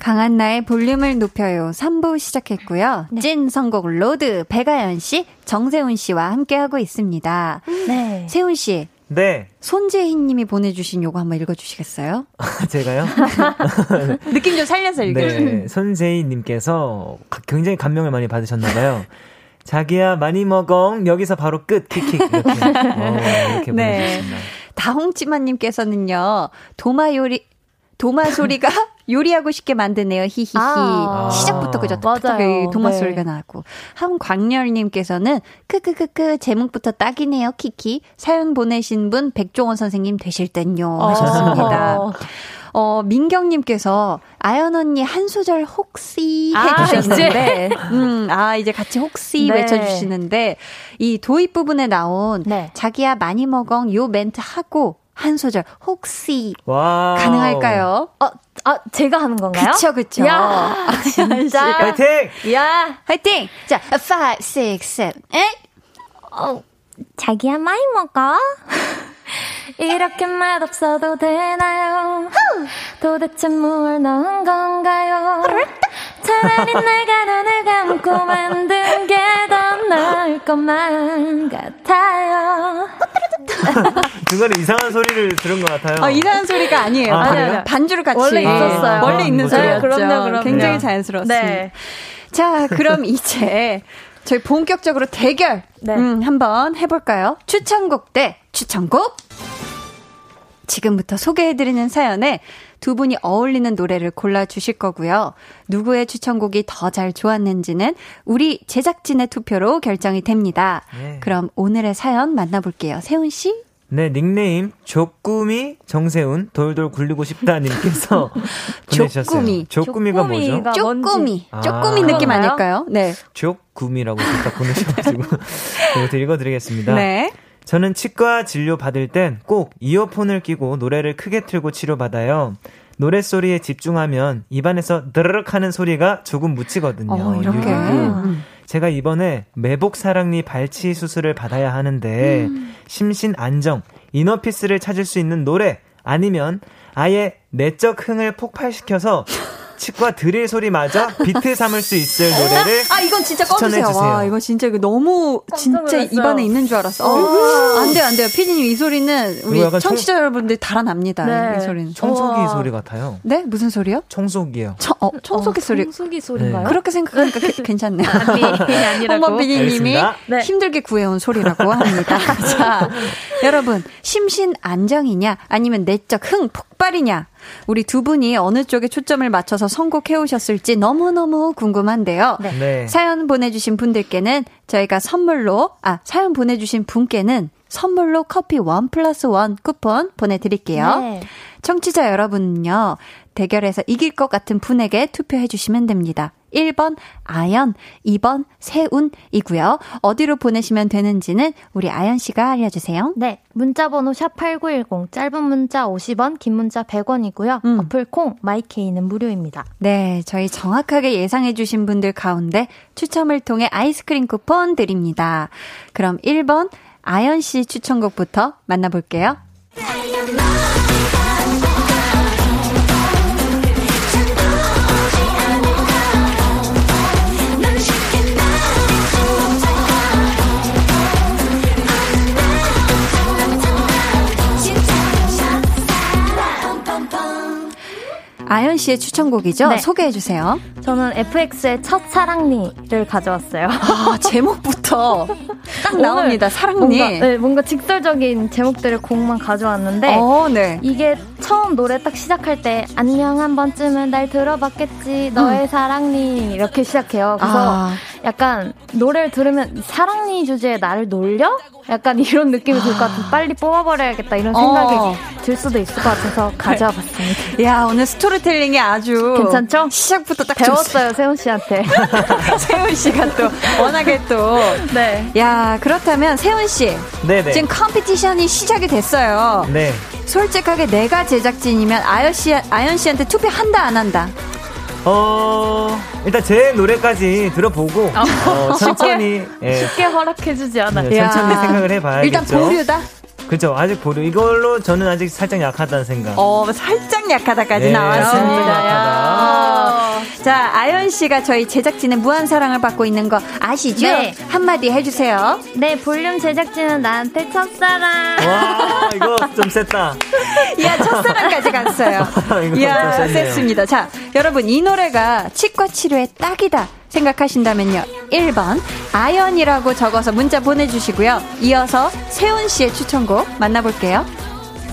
강한나의 볼륨을 높여요. 3부 시작했고요. 네. 찐 선곡 로드 백아연 씨, 정세훈 씨와 함께하고 있습니다. 네. 세훈 씨. 네. 손재희 님이 보내주신 요거 한번 읽어주시겠어요? 제가요? 느낌 좀 살려서 읽어주세요. 네. 손재희 님께서 굉장히 감명을 많이 받으셨나봐요. 자기야 많이 먹어. 여기서 바로 끝. 킥킥. 이렇게 네. 보내주셨습니다. 다홍찌마님께서는요. 도마 소리가 요리하고 싶게 만드네요. 히히히. 아, 시작부터 그저 딱딱하게 도마 네. 소리가 나고. 한광렬님께서는 크크크크 제목부터 딱이네요. 키키. 사연 보내신 분 백종원 선생님 되실 땐요 하셨습니다. 민경님께서 아연 언니 한 소절 혹시 해주셨는데, 이제 같이 혹시 네. 외쳐주시는데, 이 도입 부분에 나온 네. 자기야 많이 먹엉 요 멘트 하고 한 소절 혹시 와우. 가능할까요? 제가 하는 건가요? 그쵸. 야, 진짜. 화이팅! 야, 화이팅! 자, 5, 6, 7, 8. 자기야 많이 먹어. 이렇게 맛없어도 되나요? 도대체 뭘 넣은 건가요? 차라리 내가 눈을 감고 만든 게 더 나을 것만 같아요. 중간에 이상한 소리를 들은 것 같아요. 이상한 소리가 아니에요. 아니요. 반주를 같이. 원래 있었어요. 원래 있는 소리였죠. 그럼요. 굉장히 자연스러웠습니다. 네. 자, 그럼 이제 저희 본격적으로 대결 네. 한번 해볼까요? 추천곡 대 추천곡. 지금부터 소개해드리는 사연에 두 분이 어울리는 노래를 골라주실 거고요. 누구의 추천곡이 더 잘 좋았는지는 우리 제작진의 투표로 결정이 됩니다. 네. 그럼 오늘의 사연 만나볼게요. 세훈 씨. 네, 닉네임 조꾸미 정세훈 돌돌 굴리고 싶다님께서 보내주셨어요. 조꾸미가 뭐죠? 조꾸미 느낌 아닐까요? 네. 조꾸미라고 딱 보내주셔가지고 이것도 읽어드리겠습니다. 네. 저는 치과 진료 받을 땐 꼭 이어폰을 끼고 노래를 크게 틀고 치료받아요. 노랫소리에 집중하면 입안에서 드르륵 하는 소리가 조금 묻히거든요. 이렇게. 제가 이번에 매복사랑니 발치 수술을 받아야 하는데 심신 안정, 이너피스를 찾을 수 있는 노래 아니면 아예 내적 흥을 폭발시켜서 치과 드릴 소리마저 비트 삼을 수 있을 노래를 이건 진짜 꺼주세요. 와, 이거 진짜 이거 너무 진짜 입안에 있는 줄 알았어. 안 돼요. 피디님 이 소리는 우리 청취자 여러분들 달아납니다. 네. 이 소리는 청소기 소리 같아요. 네? 무슨 소리요? 청소기요. 청소기 소리. 청소기 소리인가요? 네. 그렇게 생각하니까 괜찮네요. 아니라고. 홍범 피디님이 네. 힘들게 구해온 소리라고 합니다. 자, 여러분 심신 안정이냐 아니면 내적 흥 폭발이냐 우리 두 분이 어느 쪽에 초점을 맞춰서 선곡해 오셨을지 너무너무 궁금한데요. 네. 사연 보내주신 분들께는 저희가 선물로, 사연 보내주신 분께는 선물로 커피 1+1 쿠폰 보내드릴게요. 네. 청취자 여러분은요, 대결에서 이길 것 같은 분에게 투표해 주시면 됩니다. 1번 아연, 2번 세운이고요. 어디로 보내시면 되는지는 우리 아연 씨가 알려주세요. 네, 문자번호 샵8910, 짧은 문자 50원, 긴 문자 100원이고요. 어플 콩, 마이케이는 무료입니다. 네, 저희 정확하게 예상해 주신 분들 가운데 추첨을 통해 아이스크림 쿠폰 드립니다. 그럼 1번 아연 씨 추천곡부터 만나볼게요. 아연 씨의 추천곡이죠? 네. 소개해주세요. 저는 FX의 첫사랑니를 가져왔어요. 제목부터 딱 나옵니다. 사랑니. 뭔가 직설적인 제목들의 곡만 가져왔는데 네. 이게 처음 노래 딱 시작할 때 안녕 한 번쯤은 날 들어봤겠지 너의 사랑니 이렇게 시작해요. 그래서 약간 노래를 들으면 사랑니 주제에 나를 놀려? 약간 이런 느낌이 들 것 같아서 빨리 뽑아버려야겠다 이런 생각이 들 수도 있을 것 같아서 가져와 봤습니다. 야, 오늘 스토리텔링이 아주 괜찮죠? 시작부터 딱 배웠어요. 세훈 씨한테. 세훈 씨가 또 워낙에 또 네. 야, 그렇다면 세훈 씨 네네. 지금 컴피티션이 시작이 됐어요. 네. 솔직하게 내가 제작진이면 아연 씨한테 투표한다 안 한다? 일단 제 노래까지 들어보고 천천히 쉽게 허락해주지 않아요. 천천히 생각을 해봐야겠죠. 일단 보류다? 그렇죠. 아직 보류. 이걸로 저는 아직 살짝 약하다는 생각. 살짝 약하다까지 네, 나왔습니다. 자, 아연 씨가 저희 제작진의 무한 사랑을 받고 있는 거 아시죠? 네. 한마디 해주세요. 네, 볼륨 제작진은 나한테 첫사랑. 와, 이거 좀 셌다. 이야, 첫사랑까지 갔어요. 이야, 셌습니다. 자, 여러분 이 노래가 치과 치료에 딱이다 생각하신다면요, 1번 아연이라고 적어서 문자 보내주시고요. 이어서 세훈 씨의 추천곡 만나볼게요.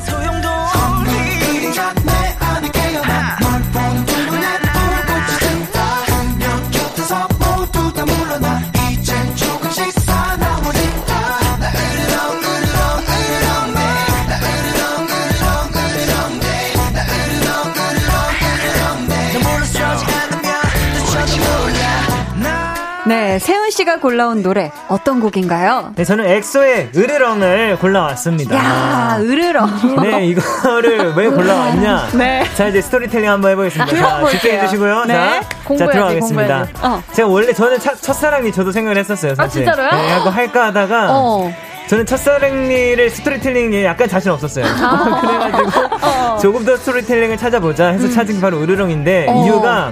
소용돌이 그림자 내 안에 깨어나 널 보는 네, 세훈 씨가 골라온 노래 어떤 곡인가요? 네, 저는 엑소의 으르렁을 골라왔습니다. 야, 으르렁. 네, 이거를 왜 골라왔냐? 네. 자, 이제 스토리텔링 한번 해보겠습니다. 자, 집중해 주시고요. 네. 자, 들어가겠습니다. 제가 원래 저는 첫사랑이 저도 생각을 했었어요. 사실. 아, 진짜로요? 네, 하고 할까 하다가. 저는 첫사랑니를 스토리텔링에 약간 자신 없었어요. 그래가지고 조금 더 스토리텔링을 찾아보자 해서 찾은 게 바로 으르렁인데 이유가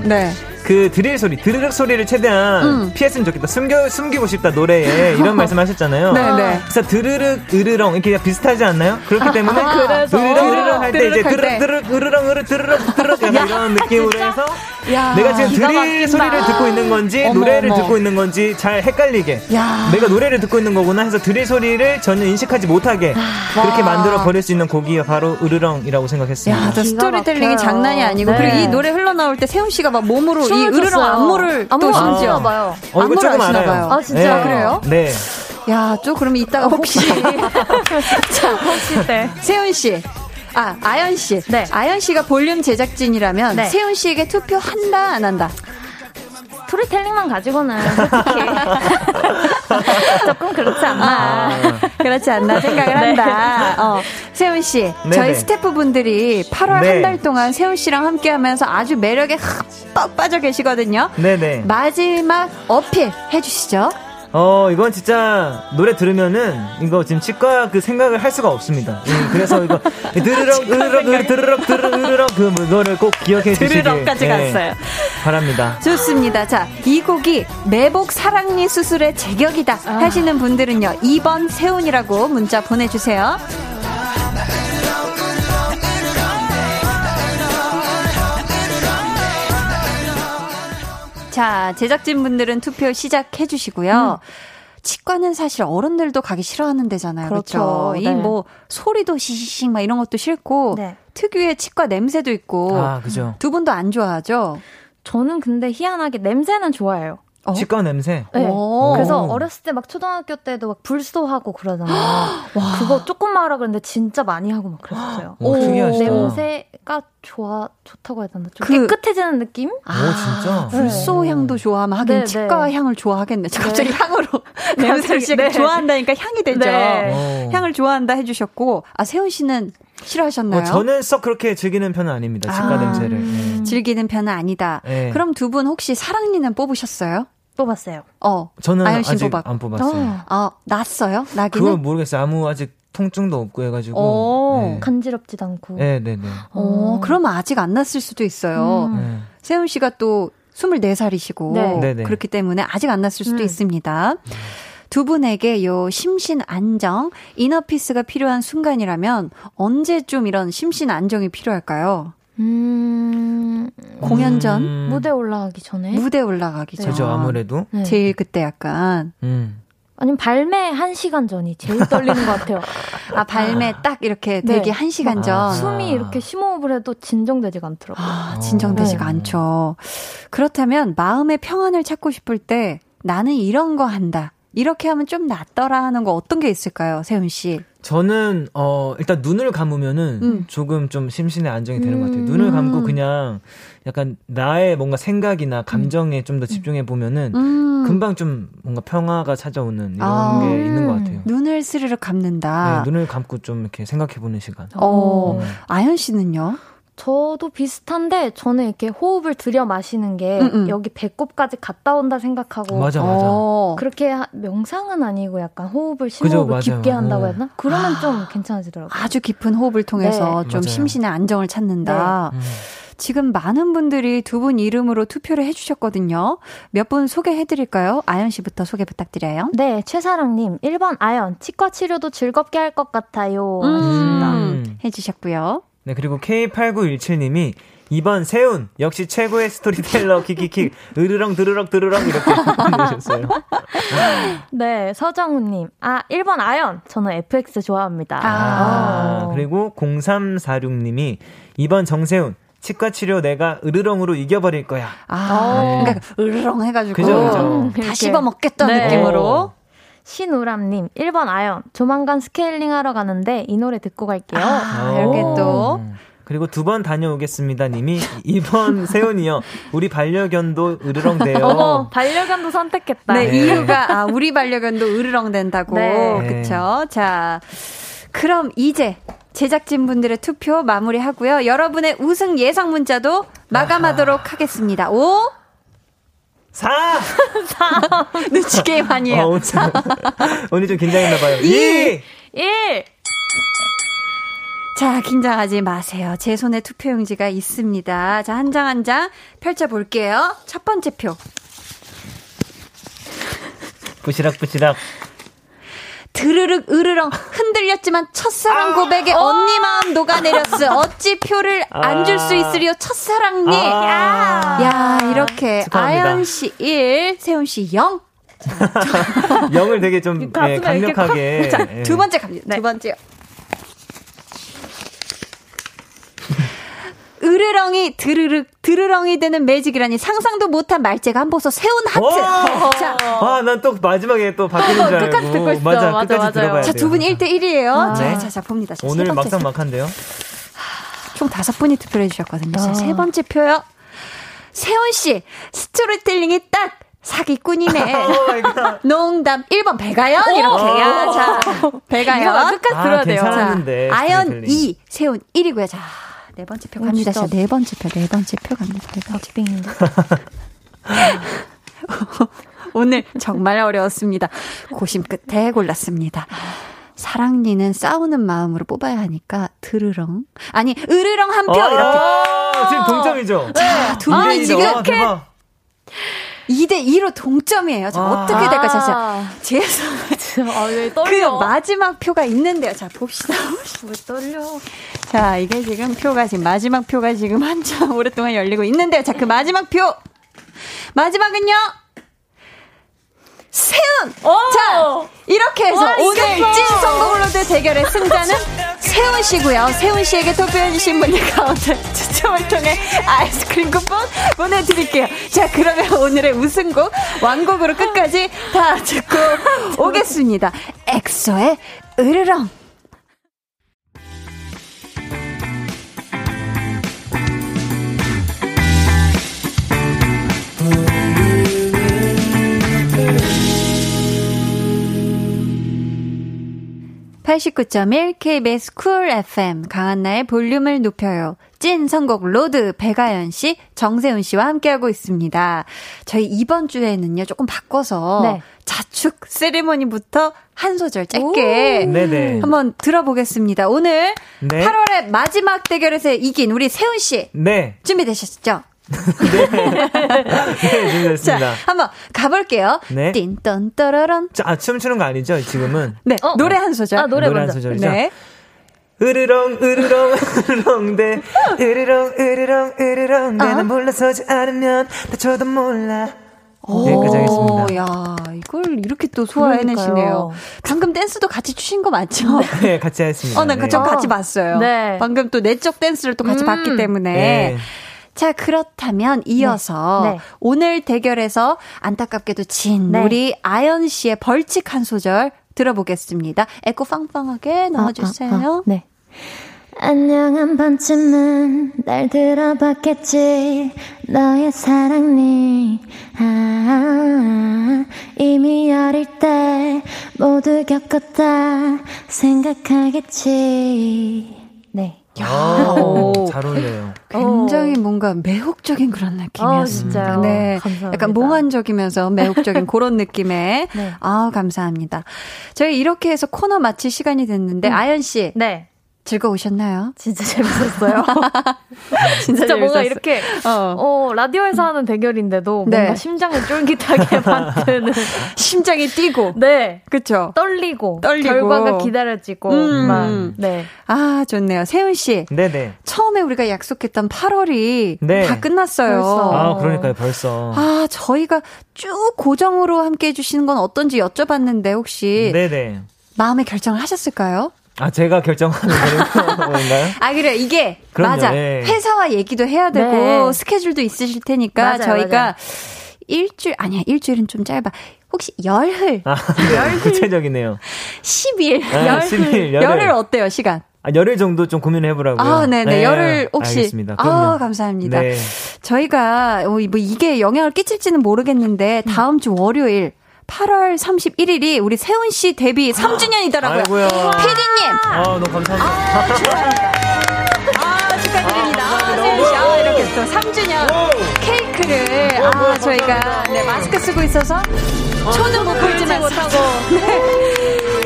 그 드릴 소리, 드르륵 소리를 최대한 피했으면 좋겠다. 숨기고 싶다 노래에 이런 말씀하셨잖아요. 네네. 그래서 드르륵, 으르렁 이렇게 비슷하지 않나요? 그렇기 때문에 으르렁, 으르렁 할 때 이제 드르륵, 드르륵, 으르렁, 으르륵, 드르륵, 드르륵 이런 느낌으로 해서 야, 내가 지금 드릴 소리를 듣고 있는 건지 노래를 듣고 있는 건지 잘 헷갈리게 내가 노래를 듣고 있는 거구나 해서 드릴 소리를 전혀 인식하지 못하게 그렇게 만들어 버릴 수 있는 곡이 바로 으르렁이라고 생각했습니다. 야, 스토리텔링이 장난이 아니고 그리고 이 노래 흘러나올 때 세훈 씨가 막 몸으로 이 으르렁 안무를 또 심지어 봐요. 안무를 조금 아시나봐요. 아 진짜 네. 그래요? 네. 야, 좀 그러면 이따가 혹시 자, 혹시 때 세훈 씨. 아, 아연 씨. 네. 아연 씨가 볼륨 제작진이라면 네. 세훈 씨에게 투표한다, 안 한다? 스토리텔링만 가지고는 솔직히 조금 그렇지 않나. 그렇지 않나 생각을 한다. 세훈 씨, 네네. 저희 스태프분들이 8월 한 달 동안 세훈 씨랑 함께하면서 아주 매력에 흠뻑 빠져 계시거든요. 네네. 마지막 어필 해주시죠. 이건 진짜 노래 들으면은 이거 지금 치과 그 생각을 할 수가 없습니다. 그래서 이거 드르럭 드르럭 드르럭 드르럭 그 이거를 꼭 기억해 주시길 드르럭까지 갔어요. 바랍니다. 좋습니다. 자, 이 곡이 매복 사랑니 수술의 제격이다 하시는 분들은요 2번 세훈이라고 문자 보내주세요. 자, 제작진분들은 투표 시작해 주시고요. 치과는 사실 어른들도 가기 싫어하는 데잖아요. 그렇죠. 네. 이 뭐 소리도 시시식 막 이런 것도 싫고 특유의 치과 냄새도 있고. 아, 그죠. 두 분도 안 좋아하죠? 저는 근데 희한하게 냄새는 좋아해요. 치과 냄새? 네. 그래서 어렸을 때 막 초등학교 때도 막 불소하고 그러잖아요. 그거 조금만 하라 그랬는데 진짜 많이 하고 막 그랬어요. 냄새가 좋다고 해야 되나? 좀 깨끗해지는 느낌? 진짜? 불소 향도 좋아하면 하긴 치과 향을 좋아하겠네. 갑자기 향으로. 냄새를 좋아한다니까 향이 되죠. 향을 좋아한다 해주셨고, 아, 세훈 씨는 싫어하셨나요? 저는 썩 그렇게 즐기는 편은 아닙니다. 치과 냄새를. 즐기는 편은 아니다. 그럼 두 분 혹시 사랑니는 뽑으셨어요? 뽑았어요. 저는 아직 안 뽑았어요. 났어요? 나기는? 그건 모르겠어요. 아무 아직 통증도 없고 해가지고. 간지럽지도 않고. 네네네. 그럼 아직 안 났을 수도 있어요. 세훈 씨가 또 24살이시고 그렇기 때문에 아직 안 났을 수도 있습니다. 두 분에게 요 심신 안정, 이너피스가 필요한 순간이라면 언제쯤 이런 심신 안정이 필요할까요? 공연 전? 무대 올라가기 전에? 무대 올라가기 전. 그죠, 아무래도. 제일 그때 약간. 아니면 발매 1시간 전이 제일 떨리는 것 같아요. 아, 발매 딱 이렇게 되기 1시간 전. 숨이 이렇게 심호흡을 해도 진정되지가 않더라고요. 아, 진정되지가 않죠. 그렇다면 마음의 평안을 찾고 싶을 때 나는 이런 거 한다. 이렇게 하면 좀 낫더라 하는 거 어떤 게 있을까요, 세훈 씨? 저는 일단 눈을 감으면은 조금 좀 심신의 안정이 되는 것 같아요. 눈을 감고 그냥 약간 나의 뭔가 생각이나 감정에 좀 더 집중해 보면은 금방 좀 뭔가 평화가 찾아오는 이런 게 있는 것 같아요. 눈을 스르륵 감는다. 네, 눈을 감고 좀 이렇게 생각해 보는 시간. 아연 씨는요? 저도 비슷한데 저는 이렇게 호흡을 들여 마시는 게 여기 배꼽까지 갔다 온다 생각하고 맞아. 그렇게 명상은 아니고 약간 호흡을 심호흡을 깊게 한다고 했나? 그러면 좀 괜찮아지더라고요. 아주 깊은 호흡을 통해서 좀 심신의 안정을 찾는다. 지금 많은 분들이 두 분 이름으로 투표를 해주셨거든요. 몇 분 소개해드릴까요? 아연 씨부터 소개 부탁드려요. 네, 최사랑님 1번 아연 치과 치료도 즐겁게 할 것 같아요. 해주셨고요. 네, 그리고 K8917님이 2번 세훈 역시 최고의 스토리텔러 킥킥킥 으르렁 드르렁 드르렁 이렇게 보내셨어요. 네, 서정훈님 1번 아연 저는 FX 좋아합니다. 그리고 0346님이 2번 정세훈 치과 치료 내가 으르렁으로 이겨버릴 거야. 그러니까 으르렁 해가지고 그죠. 다 씹어먹겠다는 느낌으로. 신우람님 1번 아연 조만간 스케일링 하러 가는데 이 노래 듣고 갈게요. 이렇게 또 그리고 두 번 다녀오겠습니다 님이 2번 세훈이요. 우리 반려견도 으르렁대요. 어, 반려견도 선택했다. 네, 네. 이유가 아, 우리 반려견도 으르렁댄다고. 네. 그렇죠. 자, 그럼 이제 제작진분들의 투표 마무리하고요. 여러분의 우승 예상 문자도 마감하도록 하겠습니다. 5 4 4 눈치 게임 아니에요. 오늘 좀 긴장했나봐요. 2 1 자, 긴장하지 마세요. 제 손에 투표용지가 있습니다. 자, 한 장 한 장 펼쳐볼게요. 첫 번째 표. 부시락부시락. 드르륵 으르렁 흔들렸지만 첫사랑 고백에 언니 마음 녹아내렸어. 어찌 표를 안 줄 수 있으리요 첫사랑님. 야, 이렇게 아연 씨 1, 세훈 씨 0. 0을 되게 좀 예, 강력하게. 자, 예. 두 번째 갑니다. 네. 두 번째요. 으르렁이 드르륵 드르렁이 되는 매직이라니 상상도 못한 말재가 한 보소 세운 하트. 자, 아, 난 또 마지막에 또 바뀌는 줄 알고. 끝까지 듣고 있어. 맞아, 맞아, 끝까지 맞아요. 들어봐야 자, 두 분 1대1이에요. 아. 자, 자, 봅니다. 자, 오늘 막상막한데요. 총 5분이 투표를 해주셨거든요. 자, 세 번째 표요. 세훈 씨 스토리텔링이 딱 사기꾼이네. 농담 1번 백아연 이렇게. 야, 자, 백아연 끝까지 들어야 돼요. 자, 아연 2, 세훈 1이고요. 자. 네 번째 표 갑니다. 진짜. 네 번째 표, 네 번째 표 갑니다. 네 번째 빙인데. 오늘 정말 어려웠습니다. 고심 끝에 골랐습니다. 사랑니는 싸우는 마음으로 뽑아야 하니까 드르렁 아니 으르렁 한 표 이렇게. 지금 동점이죠. 자, 두 분이 지금 이렇게 2대2로 동점이에요. 자, 어떻게 될까? 자, 제 손에 그 마지막 표가 있는데요. 자, 봅시다. 왜 떨려? 자, 이게 지금 표가 지금 마지막 표가 지금 한참 오랫동안 열리고 있는데요. 자, 그 마지막 표 마지막은요. 세훈. 자, 이렇게 해서 오늘 찐성공으로도 대결의 승자는 세훈 씨고요. 세훈 씨에게 투표해주신 분들 가운데 추첨을 통해 아이스크림 쿠폰 보내드릴게요. 자, 그러면 오늘의 우승곡 완곡으로 끝까지 다 듣고 오겠습니다. 엑소의 으르렁.89.1 KBS 쿨 FM 강한나의 볼륨을 높여요. 찐 선곡 로드 백아연 씨, 정세훈 씨와 함께하고 있습니다. 저희 이번 주에는요. 조금 바꿔서 네. 자축 세리머니부터 한 소절 짧게 한번 들어보겠습니다. 오늘 네. 8월의 마지막 대결에서 이긴 우리 세훈 씨 네. 준비되셨죠? 네. 네, 준비됐습니다. 자, 한번 가볼게요. 네. 띵떤 떠러런. 자, 춤추는 거 아니죠? 지금은. 네. 노래 한 소절. 아, 노래 한 소절이죠. 네. 으르렁 으르렁 으르렁대 으르렁 으르렁 으르렁 내가 몰라서지 않으면 다쳐도 몰라. 여기까지 하겠습니다. 야, 이걸 이렇게 또 소화해내시네요. 방금 댄스도 같이 추신 거 맞죠? 네, 같이 했습니다. 난 네. 같이 봤어요. 네. 방금 또 내적 댄스를 또 같이 봤기 때문에. 네. 자, 그렇다면 이어서 네. 네. 오늘 대결에서 안타깝게도 진 네. 우리 아연 씨의 벌칙 한 소절 들어보겠습니다. 에코 빵빵하게 넣어주세요. 네. 안녕 한 번쯤은 날 들어봤겠지 너의 사랑니 이미 어릴 때 모두 겪었다 생각하겠지. 네. 야, 잘 어울려요. 굉장히 뭔가 매혹적인 그런 느낌이었습니다. 네, 감사합니다. 약간 몽환적이면서 매혹적인 그런 느낌에 네. 아, 감사합니다. 저희 이렇게 해서 코너 마칠 시간이 됐는데 아연 씨, 네, 즐거우셨나요? 진짜 재밌었어요. 진짜 뭔가 이렇게 라디오에서 하는 대결인데도 네. 뭔가 심장을 쫄깃하게 만드는 심장이 뛰고 네, 그렇죠. 떨리고 결과가 기다려지고 막 네. 아, 좋네요. 세훈 씨, 네네. 처음에 우리가 약속했던 8월이 네. 다 끝났어요. 벌써. 아, 그러니까요, 벌써. 아, 저희가 쭉 고정으로 함께해 주시는 건 어떤지 여쭤봤는데 혹시 네네. 마음의 결정을 하셨을까요? 아, 제가 결정하는 건가요? 아, 그래요. 이게 그럼요, 맞아. 네. 회사와 얘기도 해야 되고 네. 스케줄도 있으실 테니까 맞아요, 저희가 맞아요. 일주일은 좀 짧아. 혹시 열흘. 아, 네. 구체적이네요. 10일. 열흘 어때요, 시간? 아, 열흘 정도 좀 고민을 해보라고요. 아, 네네. 네, 열흘 혹시. 알겠습니다. 그럼요. 아, 감사합니다. 네. 저희가 뭐 이게 영향을 끼칠지는 모르겠는데 다음 주 월요일 8월 31일이 우리 세훈 씨 데뷔 3주년이더라고요. 아이고야. 피디님. 아, 너무 감사합니다. 아, 축하합니다. 아, 축하드립니다. 아, 세훈 씨. 아, 이렇게 또 3주년 케이크를 아, 저희가 네, 마스크 쓰고 있어서 초는 못 풀지만 못하고.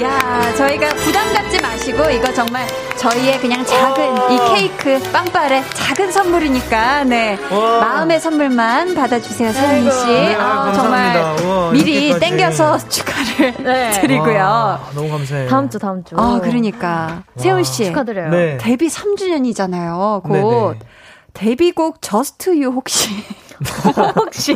야, 저희가 부담 갖지 마시고 이거 정말 저희의 그냥 작은 이 케이크 빵빨의 작은 선물이니까 네 마음의 선물만 받아주세요, 세훈 씨. 네, 아, 정말 우와, 미리 땡겨서 축하를 네. 드리고요. 와, 너무 감사해요. 다음 주. 아, 그러니까 와. 세훈 씨 축하드려요. 네. 데뷔 3주년이잖아요. 곧 네네. 데뷔곡 저스트 유 혹시. 혹시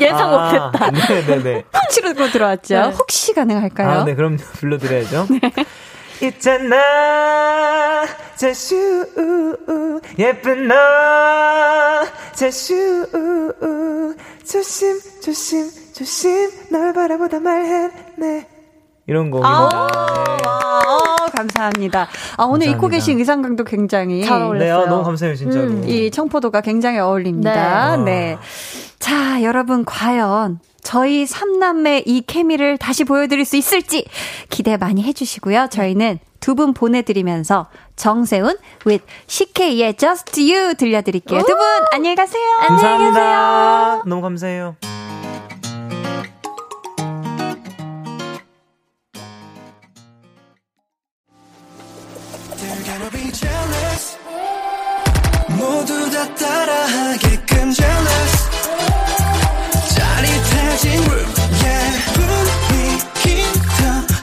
예상 못했다. 네네네. 혹시로 들어왔죠. 네. 혹시 가능할까요? 아, 네, 그럼 불러드려야죠. 네. 있잖아, 제슈 예쁜 너, 제슈 조심 널 바라보다 말했네. 이런 곡입니다. 아, 감사합니다. 아, 오늘 감사합니다. 입고 계신 의상감도 굉장히 잘 어울렸어요. 네, 아, 너무 감사해요, 진짜로. 이 청포도가 굉장히 어울립니다. 네. 네. 자, 여러분, 과연 저희 3남매 이 케미를 다시 보여드릴 수 있을지 기대 많이 해주시고요. 저희는 두 분 보내드리면서 정세훈 with CK의 Just You 들려드릴게요. 두 분, 안녕히 가세요. 감사합니다. 안녕히 계세요. 너무 감사해요. 모두 다 따라하게끔 jealous 짜릿해진 room yeah 분위기 더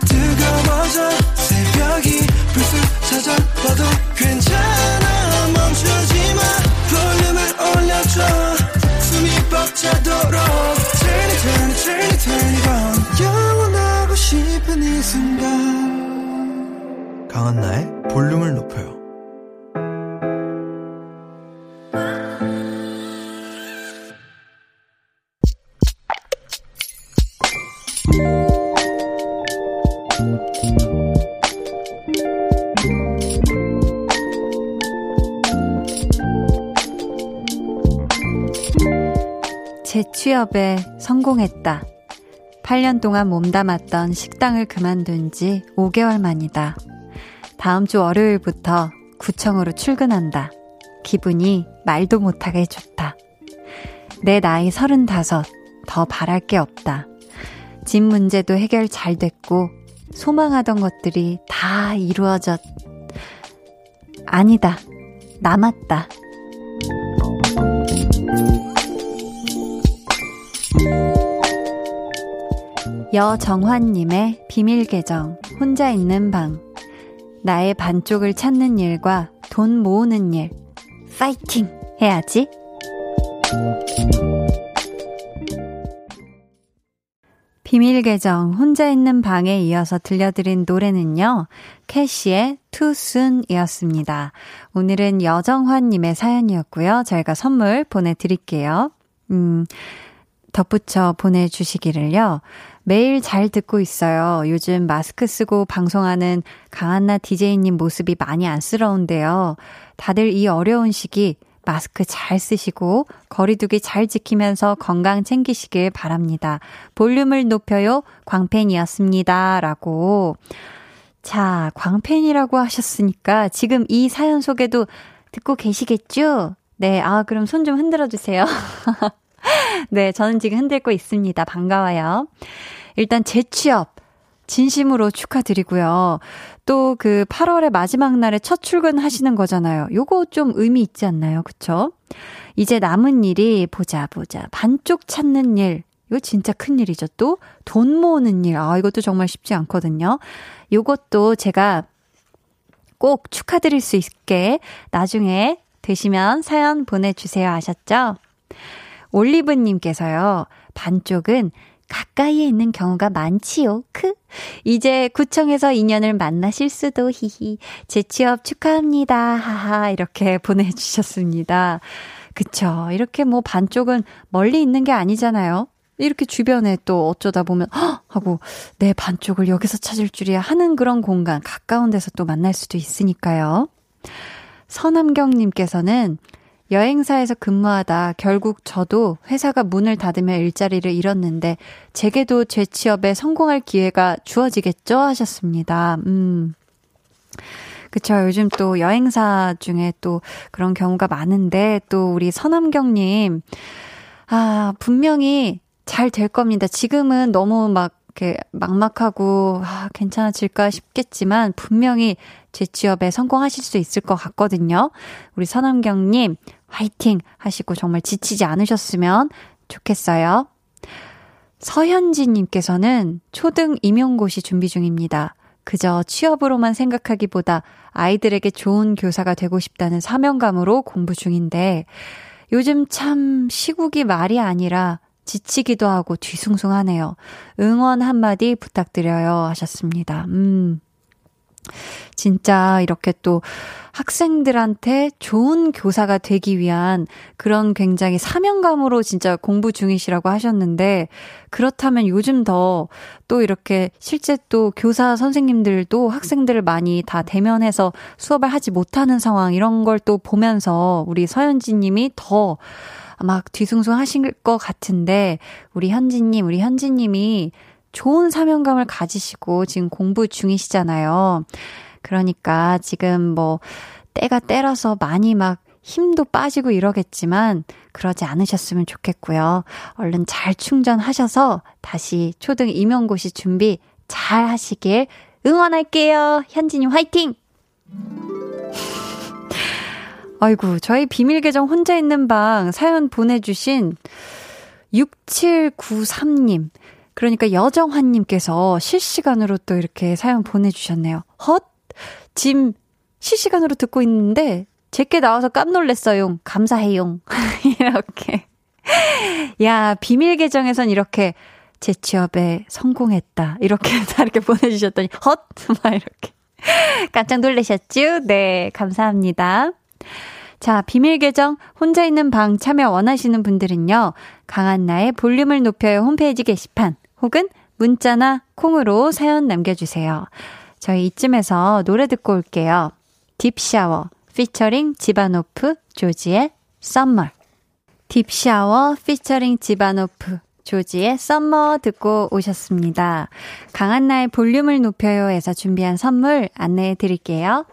뜨거워져 새벽이 불쑥 찾아와도 괜찮아 멈추지 마 볼륨을 올려줘 숨이 벅 차도록 turn it on 영원하고 싶은 이 순간 강한나의 볼륨을 높여요. 취업에 성공했다. 8년 동안 몸담았던 식당을 그만둔 지 5개월 만이다. 다음 주 월요일부터 구청으로 출근한다. 기분이 말도 못하게 좋다. 내 나이 35, 더 바랄 게 없다. 집 문제도 해결 잘 됐고 소망하던 것들이 다 이루어졌... 아니다. 남았다. 여정환님의 비밀계정 혼자 있는 방. 나의 반쪽을 찾는 일과 돈 모으는 일 파이팅 해야지. 비밀계정 혼자 있는 방에 이어서 들려드린 노래는요 캐시의 Too Soon이었습니다. 오늘은 여정환님의 사연이었고요. 저희가 선물 보내드릴게요. 덧붙여 보내주시기를요. 매일 잘 듣고 있어요. 요즘 마스크 쓰고 방송하는 강한나 DJ님 모습이 많이 안쓰러운데요. 다들 이 어려운 시기 마스크 잘 쓰시고 거리두기 잘 지키면서 건강 챙기시길 바랍니다. 볼륨을 높여요. 광팬이었습니다. 라고. 자, 광팬이라고 하셨으니까 지금 이 사연 소개도 듣고 계시겠죠? 네, 아, 그럼 손 좀 흔들어주세요. 네, 저는 지금 흔들고 있습니다. 반가워요. 일단 재취업 진심으로 축하드리고요. 또 그 8월의 마지막 날에 첫 출근하시는 거잖아요. 요거 좀 의미 있지 않나요? 그쵸? 이제 남은 일이 보자 반쪽 찾는 일 이거 진짜 큰일이죠. 또 돈 모으는 일 아 이것도 정말 쉽지 않거든요. 요것도 제가 꼭 축하드릴 수 있게 나중에 되시면 사연 보내주세요. 아셨죠? 올리브님께서요. 반쪽은 가까이에 있는 경우가 많지요. 크. 이제 구청에서 인연을 만나실 수도 히히. 재취업 축하합니다. 하하. 이렇게 보내주셨습니다. 그쵸. 이렇게 뭐 반쪽은 멀리 있는 게 아니잖아요. 이렇게 주변에 또 어쩌다 보면 헉! 하고 내 반쪽을 여기서 찾을 줄이야 하는 그런 공간, 가까운 데서 또 만날 수도 있으니까요. 서남경님께서는 여행사에서 근무하다 결국 저도 회사가 문을 닫으며 일자리를 잃었는데 제게도 재취업에 성공할 기회가 주어지겠죠? 하셨습니다. 그쵸. 요즘 또 여행사 중에 또 그런 경우가 많은데 또 우리 서남경님, 아, 분명히 잘 될 겁니다. 지금은 너무 막 이렇게 막막하고, 아, 괜찮아질까 싶겠지만 분명히 재취업에 성공하실 수 있을 것 같거든요. 우리 서남경님 화이팅 하시고 정말 지치지 않으셨으면 좋겠어요. 서현지님께서는 초등 임용고시 준비 중입니다. 그저 취업으로만 생각하기보다 아이들에게 좋은 교사가 되고 싶다는 사명감으로 공부 중인데 요즘 참 시국이 말이 아니라 지치기도 하고 뒤숭숭하네요. 응원 한마디 부탁드려요 하셨습니다. 진짜 이렇게 또 학생들한테 좋은 교사가 되기 위한 그런 굉장히 사명감으로 진짜 공부 중이시라고 하셨는데, 그렇다면 요즘 더 또 이렇게 실제 또 교사 선생님들도 학생들을 많이 다 대면해서 수업을 하지 못하는 상황, 이런 걸 또 보면서 우리 서현지님이 더 막 뒤숭숭 하실 것 같은데, 우리 현지님이 좋은 사명감을 가지시고 지금 공부 중이시잖아요. 그러니까 지금 뭐 때가 때라서 많이 막 힘도 빠지고 이러겠지만 그러지 않으셨으면 좋겠고요. 얼른 잘 충전하셔서 다시 초등 임용고시 준비 잘 하시길 응원할게요. 현진님 화이팅! 아이고, 저희 비밀 계정 혼자 있는 방 사연 보내주신 6793님, 그러니까 여정환님께서 실시간으로 또 이렇게 사연 보내주셨네요. 헛! 짐 실시간으로 듣고 있는데 제게 나와서 깜놀랬어요. 감사해요. 이렇게. 야, 비밀 계정에선 이렇게 제 취업에 성공했다, 이렇게 다 이렇게 보내주셨더니 헛! 막 이렇게. 깜짝 놀라셨죠? 네, 감사합니다. 자, 비밀 계정 혼자 있는 방 참여 원하시는 분들은요, 강한나의 볼륨을 높여요 홈페이지 게시판 혹은 문자나 콩으로 사연 남겨주세요. 저희 이쯤에서 노래 듣고 올게요. 딥샤워 피처링 지바노프 조지의 썸머. 딥샤워 피처링 지바노프 조지의 썸머 듣고 오셨습니다. 강한나의 볼륨을 높여요에서 준비한 선물 안내해 드릴게요.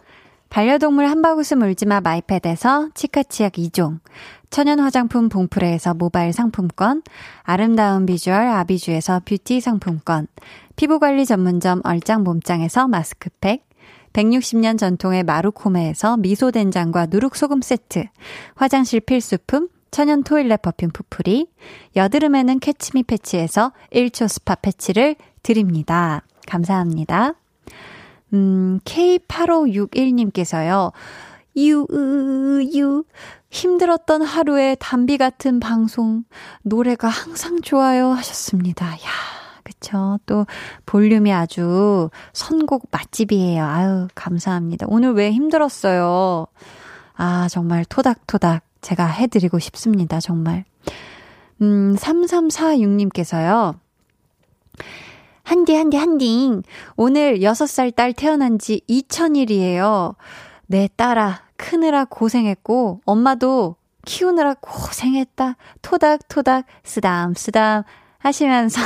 반려동물 한바구스 물지마 마이패드에서 치카치약 2종, 천연 화장품 봉프레에서 모바일 상품권, 아름다운 비주얼 아비주에서 뷰티 상품권, 피부관리 전문점 얼짱 몸짱에서 마스크팩, 160년 전통의 마루코메에서 미소된장과 누룩소금 세트, 화장실 필수품 천연 토일렛 퍼퓸 푸풀이, 여드름에는 캐치미 패치에서 1초 스파 패치를 드립니다. 감사합니다. K8561님께서요. 힘들었던 하루에 담비 같은 방송, 노래가 항상 좋아요 하셨습니다. 야, 그쵸. 또 볼륨이 아주 선곡 맛집이에요. 아유, 감사합니다. 오늘 왜 힘들었어요? 아, 정말 토닥토닥 제가 해드리고 싶습니다. 정말. 3346님께서요. 한디. 오늘 6살 딸 태어난 지 2000일이에요. 내 딸아, 크느라 고생했고, 엄마도 키우느라 고생했다. 토닥토닥, 쓰담쓰담 하시면서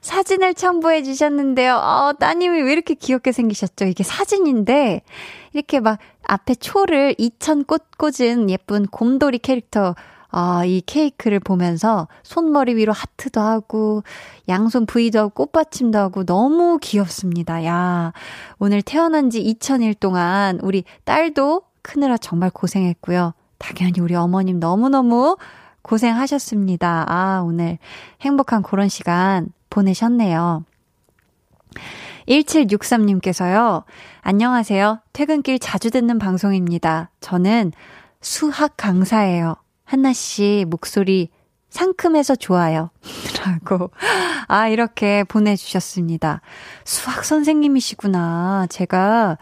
사진을 첨부해 주셨는데요. 따님이 왜 이렇게 귀엽게 생기셨죠? 이게 사진인데, 이렇게 막 앞에 초를 2000꽃 꽂은 예쁜 곰돌이 캐릭터, 이 케이크를 보면서 손머리 위로 하트도 하고 양손 V도 하고 꽃받침도 하고 너무 귀엽습니다. 야, 오늘 태어난 지 2000일 동안 우리 딸도 크느라 정말 고생했고요. 당연히 우리 어머님 너무너무 고생하셨습니다. 아, 오늘 행복한 그런 시간 보내셨네요. 1763님께서요. 안녕하세요. 퇴근길 자주 듣는 방송입니다. 저는 수학 강사예요. 한나씨 목소리 상큼해서 좋아요 라고 이렇게 보내주셨습니다. 수학 선생님이시구나. 제가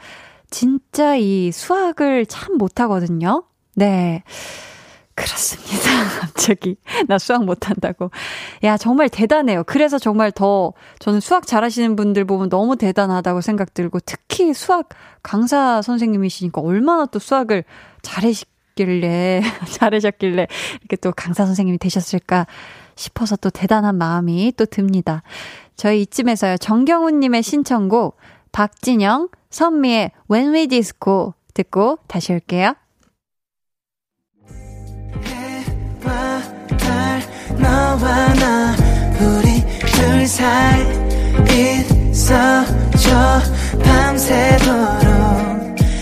진짜 이 수학을 참 못하거든요. 네, 그렇습니다. 갑자기 나 수학 못한다고. 야, 정말 대단해요. 그래서 정말 더 저는 수학 잘하시는 분들 보면 너무 대단하다고 생각 들고, 특히 수학 강사 선생님이시니까 얼마나 또 수학을 잘하셨길래 이렇게 또 강사 선생님이 되셨을까 싶어서 또 대단한 마음이 또 듭니다. 저희 이쯤에서요, 정경훈님의 신청곡 박진영 선미의 When We Disco 듣고 다시 올게요. 너와 나 우리 둘 사이 있어줘 밤새도록.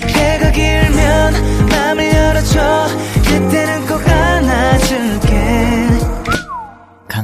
해가 길면 맘을 열어줘. 그때는 꼭 안아줄게.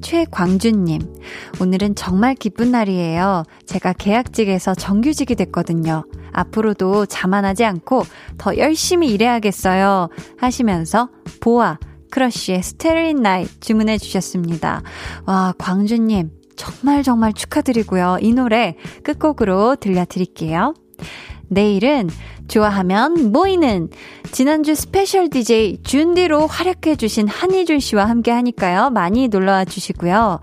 최광준님. 오늘은 정말 기쁜 날이에요. 제가 계약직에서 정규직이 됐거든요. 앞으로도 자만하지 않고 더 열심히 일해야겠어요. 하시면서 보아 크러쉬의 스테레인 나잇 주문해 주셨습니다. 와, 광준님 정말 축하드리고요. 이 노래 끝곡으로 들려드릴게요. 내일은 좋아하면 모이는 지난주 스페셜 DJ 준디로 활약해 주신 한희준 씨와 함께 하니까요. 많이 놀러와 주시고요.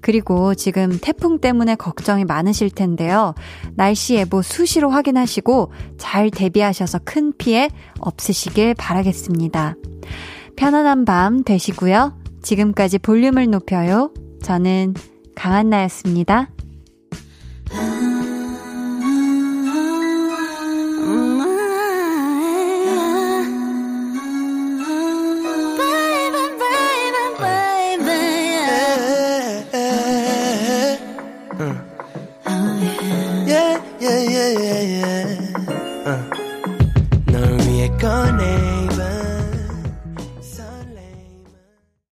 그리고 지금 태풍 때문에 걱정이 많으실 텐데요. 날씨 예보 수시로 확인하시고 잘 대비하셔서 큰 피해 없으시길 바라겠습니다. 편안한 밤 되시고요. 지금까지 볼륨을 높여요. 저는 강한나였습니다.